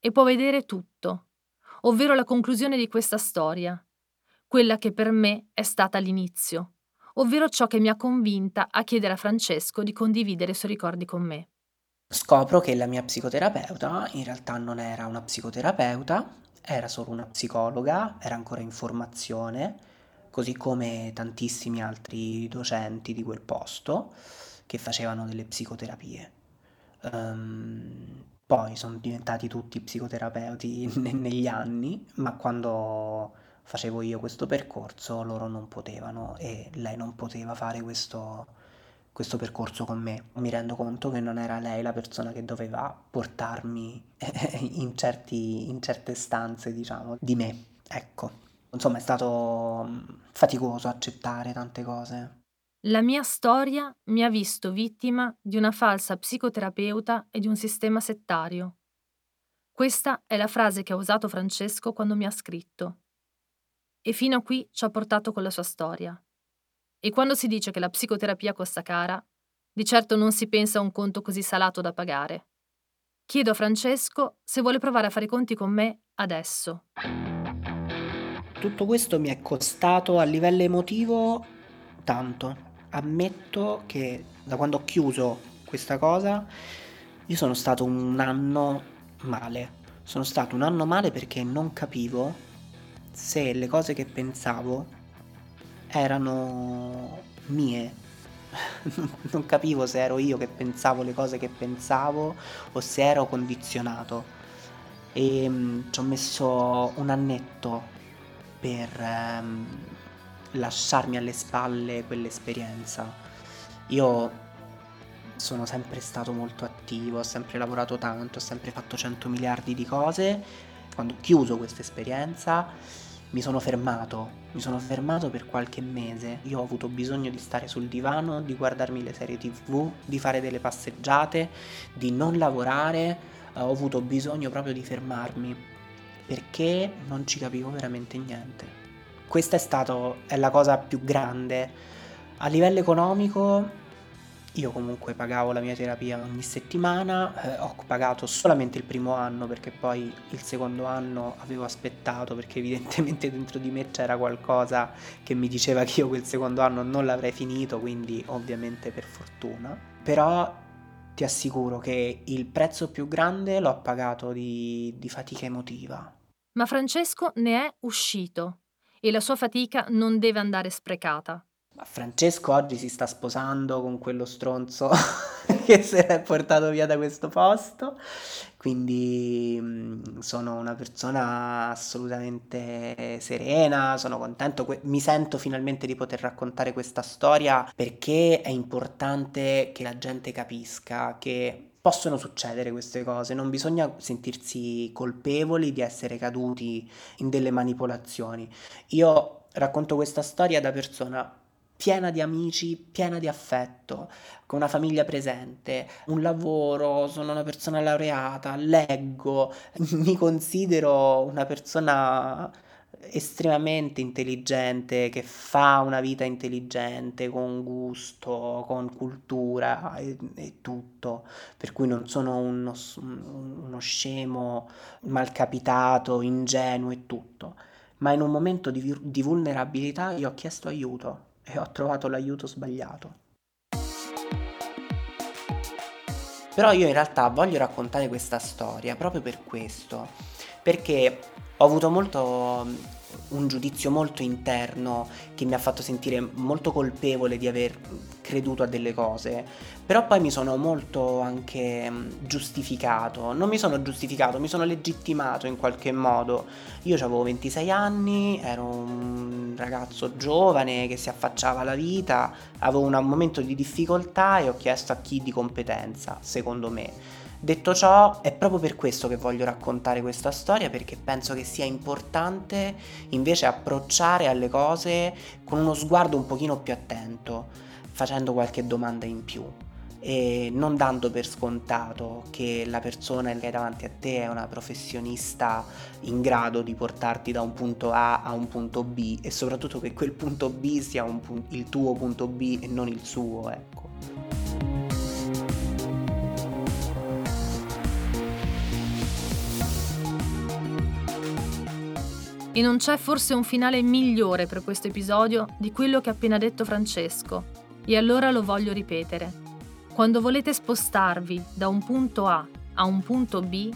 e può vedere tutto, ovvero la conclusione di questa storia, quella che per me è stata l'inizio, ovvero ciò che mi ha convinta a chiedere a Francesco di condividere i suoi ricordi con me. Scopro che la mia psicoterapeuta in realtà non era una psicoterapeuta, era solo una psicologa, era ancora in formazione, così come tantissimi altri docenti di quel posto, che facevano delle psicoterapie. Um, poi sono diventati tutti psicoterapeuti ne- negli anni, ma quando facevo io questo percorso loro non potevano, e lei non poteva fare questo, questo percorso con me. Mi rendo conto che non era lei la persona che doveva portarmi in, certi, in certe stanze, diciamo, di me. Ecco. Insomma, è stato faticoso accettare tante cose. La mia storia mi ha visto vittima di una falsa psicoterapeuta e di un sistema settario. Questa è la frase che ha usato Francesco quando mi ha scritto. E fino a qui ci ha portato con la sua storia. E quando si dice che la psicoterapia costa cara, di certo non si pensa a un conto così salato da pagare. Chiedo a Francesco se vuole provare a fare i conti con me adesso. Tutto questo mi è costato a livello emotivo tanto. Ammetto che da quando ho chiuso questa cosa io sono stato un anno male. Sono stato un anno male perché non capivo se le cose che pensavo erano mie. Non capivo se ero io che pensavo le cose che pensavo o se ero condizionato. E mh, ci ho messo un annetto per... Ehm, lasciarmi alle spalle quell'esperienza. Io sono sempre stato molto attivo, ho sempre lavorato tanto, ho sempre fatto cento miliardi di cose. Quando ho chiuso questa esperienza mi sono fermato, mi sono fermato per qualche mese. Io ho avuto bisogno di stare sul divano, di guardarmi le serie tv, di fare delle passeggiate, di non lavorare, ho avuto bisogno proprio di fermarmi perché non ci capivo veramente niente. Questa è stato, è la cosa più grande. A livello economico io comunque pagavo la mia terapia ogni settimana, eh, ho pagato solamente il primo anno perché poi il secondo anno avevo aspettato perché evidentemente dentro di me c'era qualcosa che mi diceva che io quel secondo anno non l'avrei finito, quindi ovviamente per fortuna. Però ti assicuro che il prezzo più grande l'ho pagato di, di fatica emotiva. Ma Francesco ne è uscito e la sua fatica non deve andare sprecata. Ma Francesco oggi si sta sposando con quello stronzo che se l'è portato via da questo posto, quindi sono una persona assolutamente serena, sono contento, mi sento finalmente di poter raccontare questa storia perché è importante che la gente capisca che possono succedere queste cose, non bisogna sentirsi colpevoli di essere caduti in delle manipolazioni. Io racconto questa storia da persona piena di amici, piena di affetto, con una famiglia presente, un lavoro, sono una persona laureata, leggo, mi considero una persona estremamente intelligente, che fa una vita intelligente, con gusto, con cultura e, e tutto, per cui non sono uno, uno scemo malcapitato, ingenuo e tutto, ma in un momento di, di vulnerabilità io ho chiesto aiuto e ho trovato l'aiuto sbagliato. Però io in realtà voglio raccontare questa storia proprio per questo, perché ho avuto molto un giudizio molto interno che mi ha fatto sentire molto colpevole di aver creduto a delle cose, però poi mi sono molto anche giustificato, non mi sono giustificato, mi sono legittimato in qualche modo. Io avevo ventisei anni, ero un ragazzo giovane che si affacciava alla vita, avevo un momento di difficoltà e ho chiesto a chi di competenza, secondo me. Detto ciò, è proprio per questo che voglio raccontare questa storia, perché penso che sia importante invece approcciare alle cose con uno sguardo un pochino più attento, facendo qualche domanda in più e non dando per scontato che la persona che hai davanti a te è una professionista in grado di portarti da un punto A a un punto B e soprattutto che quel punto B sia un pu- il tuo punto B e non il suo, ecco. E non c'è forse un finale migliore per questo episodio di quello che ha appena detto Francesco, e allora lo voglio ripetere. Quando volete spostarvi da un punto A a un punto B,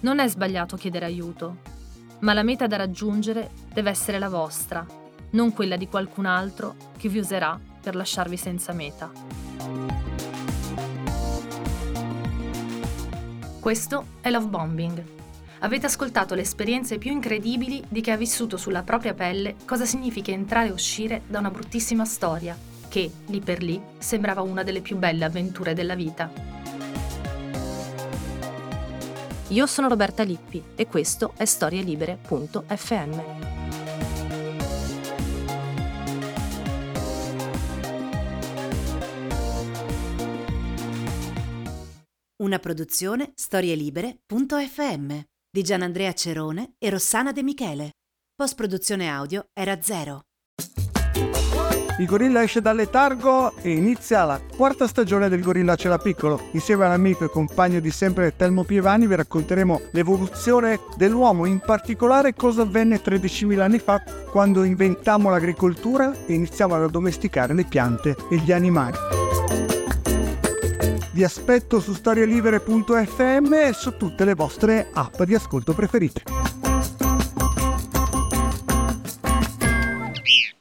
non è sbagliato chiedere aiuto, ma la meta da raggiungere deve essere la vostra, non quella di qualcun altro che vi userà per lasciarvi senza meta. Questo è Love Bombing. Avete ascoltato le esperienze più incredibili di chi ha vissuto sulla propria pelle cosa significa entrare e uscire da una bruttissima storia, che, lì per lì, sembrava una delle più belle avventure della vita. Io sono Roberta Lippi e questo è storie libere punto effe emme. Una produzione storie libere punto effe emme di Gianandrea Cerone e Rossana De Michele. Post-produzione audio era Zero. Il gorilla esce dal letargo e inizia la quarta stagione del Gorilla ce l'ha piccolo. Insieme all'amico e compagno di sempre Telmo Pievani vi racconteremo l'evoluzione dell'uomo, in particolare cosa avvenne tredicimila anni fa quando inventammo l'agricoltura e iniziamo ad addomesticare le piante e gli animali. Vi aspetto su storie libere punto effe emme e su tutte le vostre app di ascolto preferite.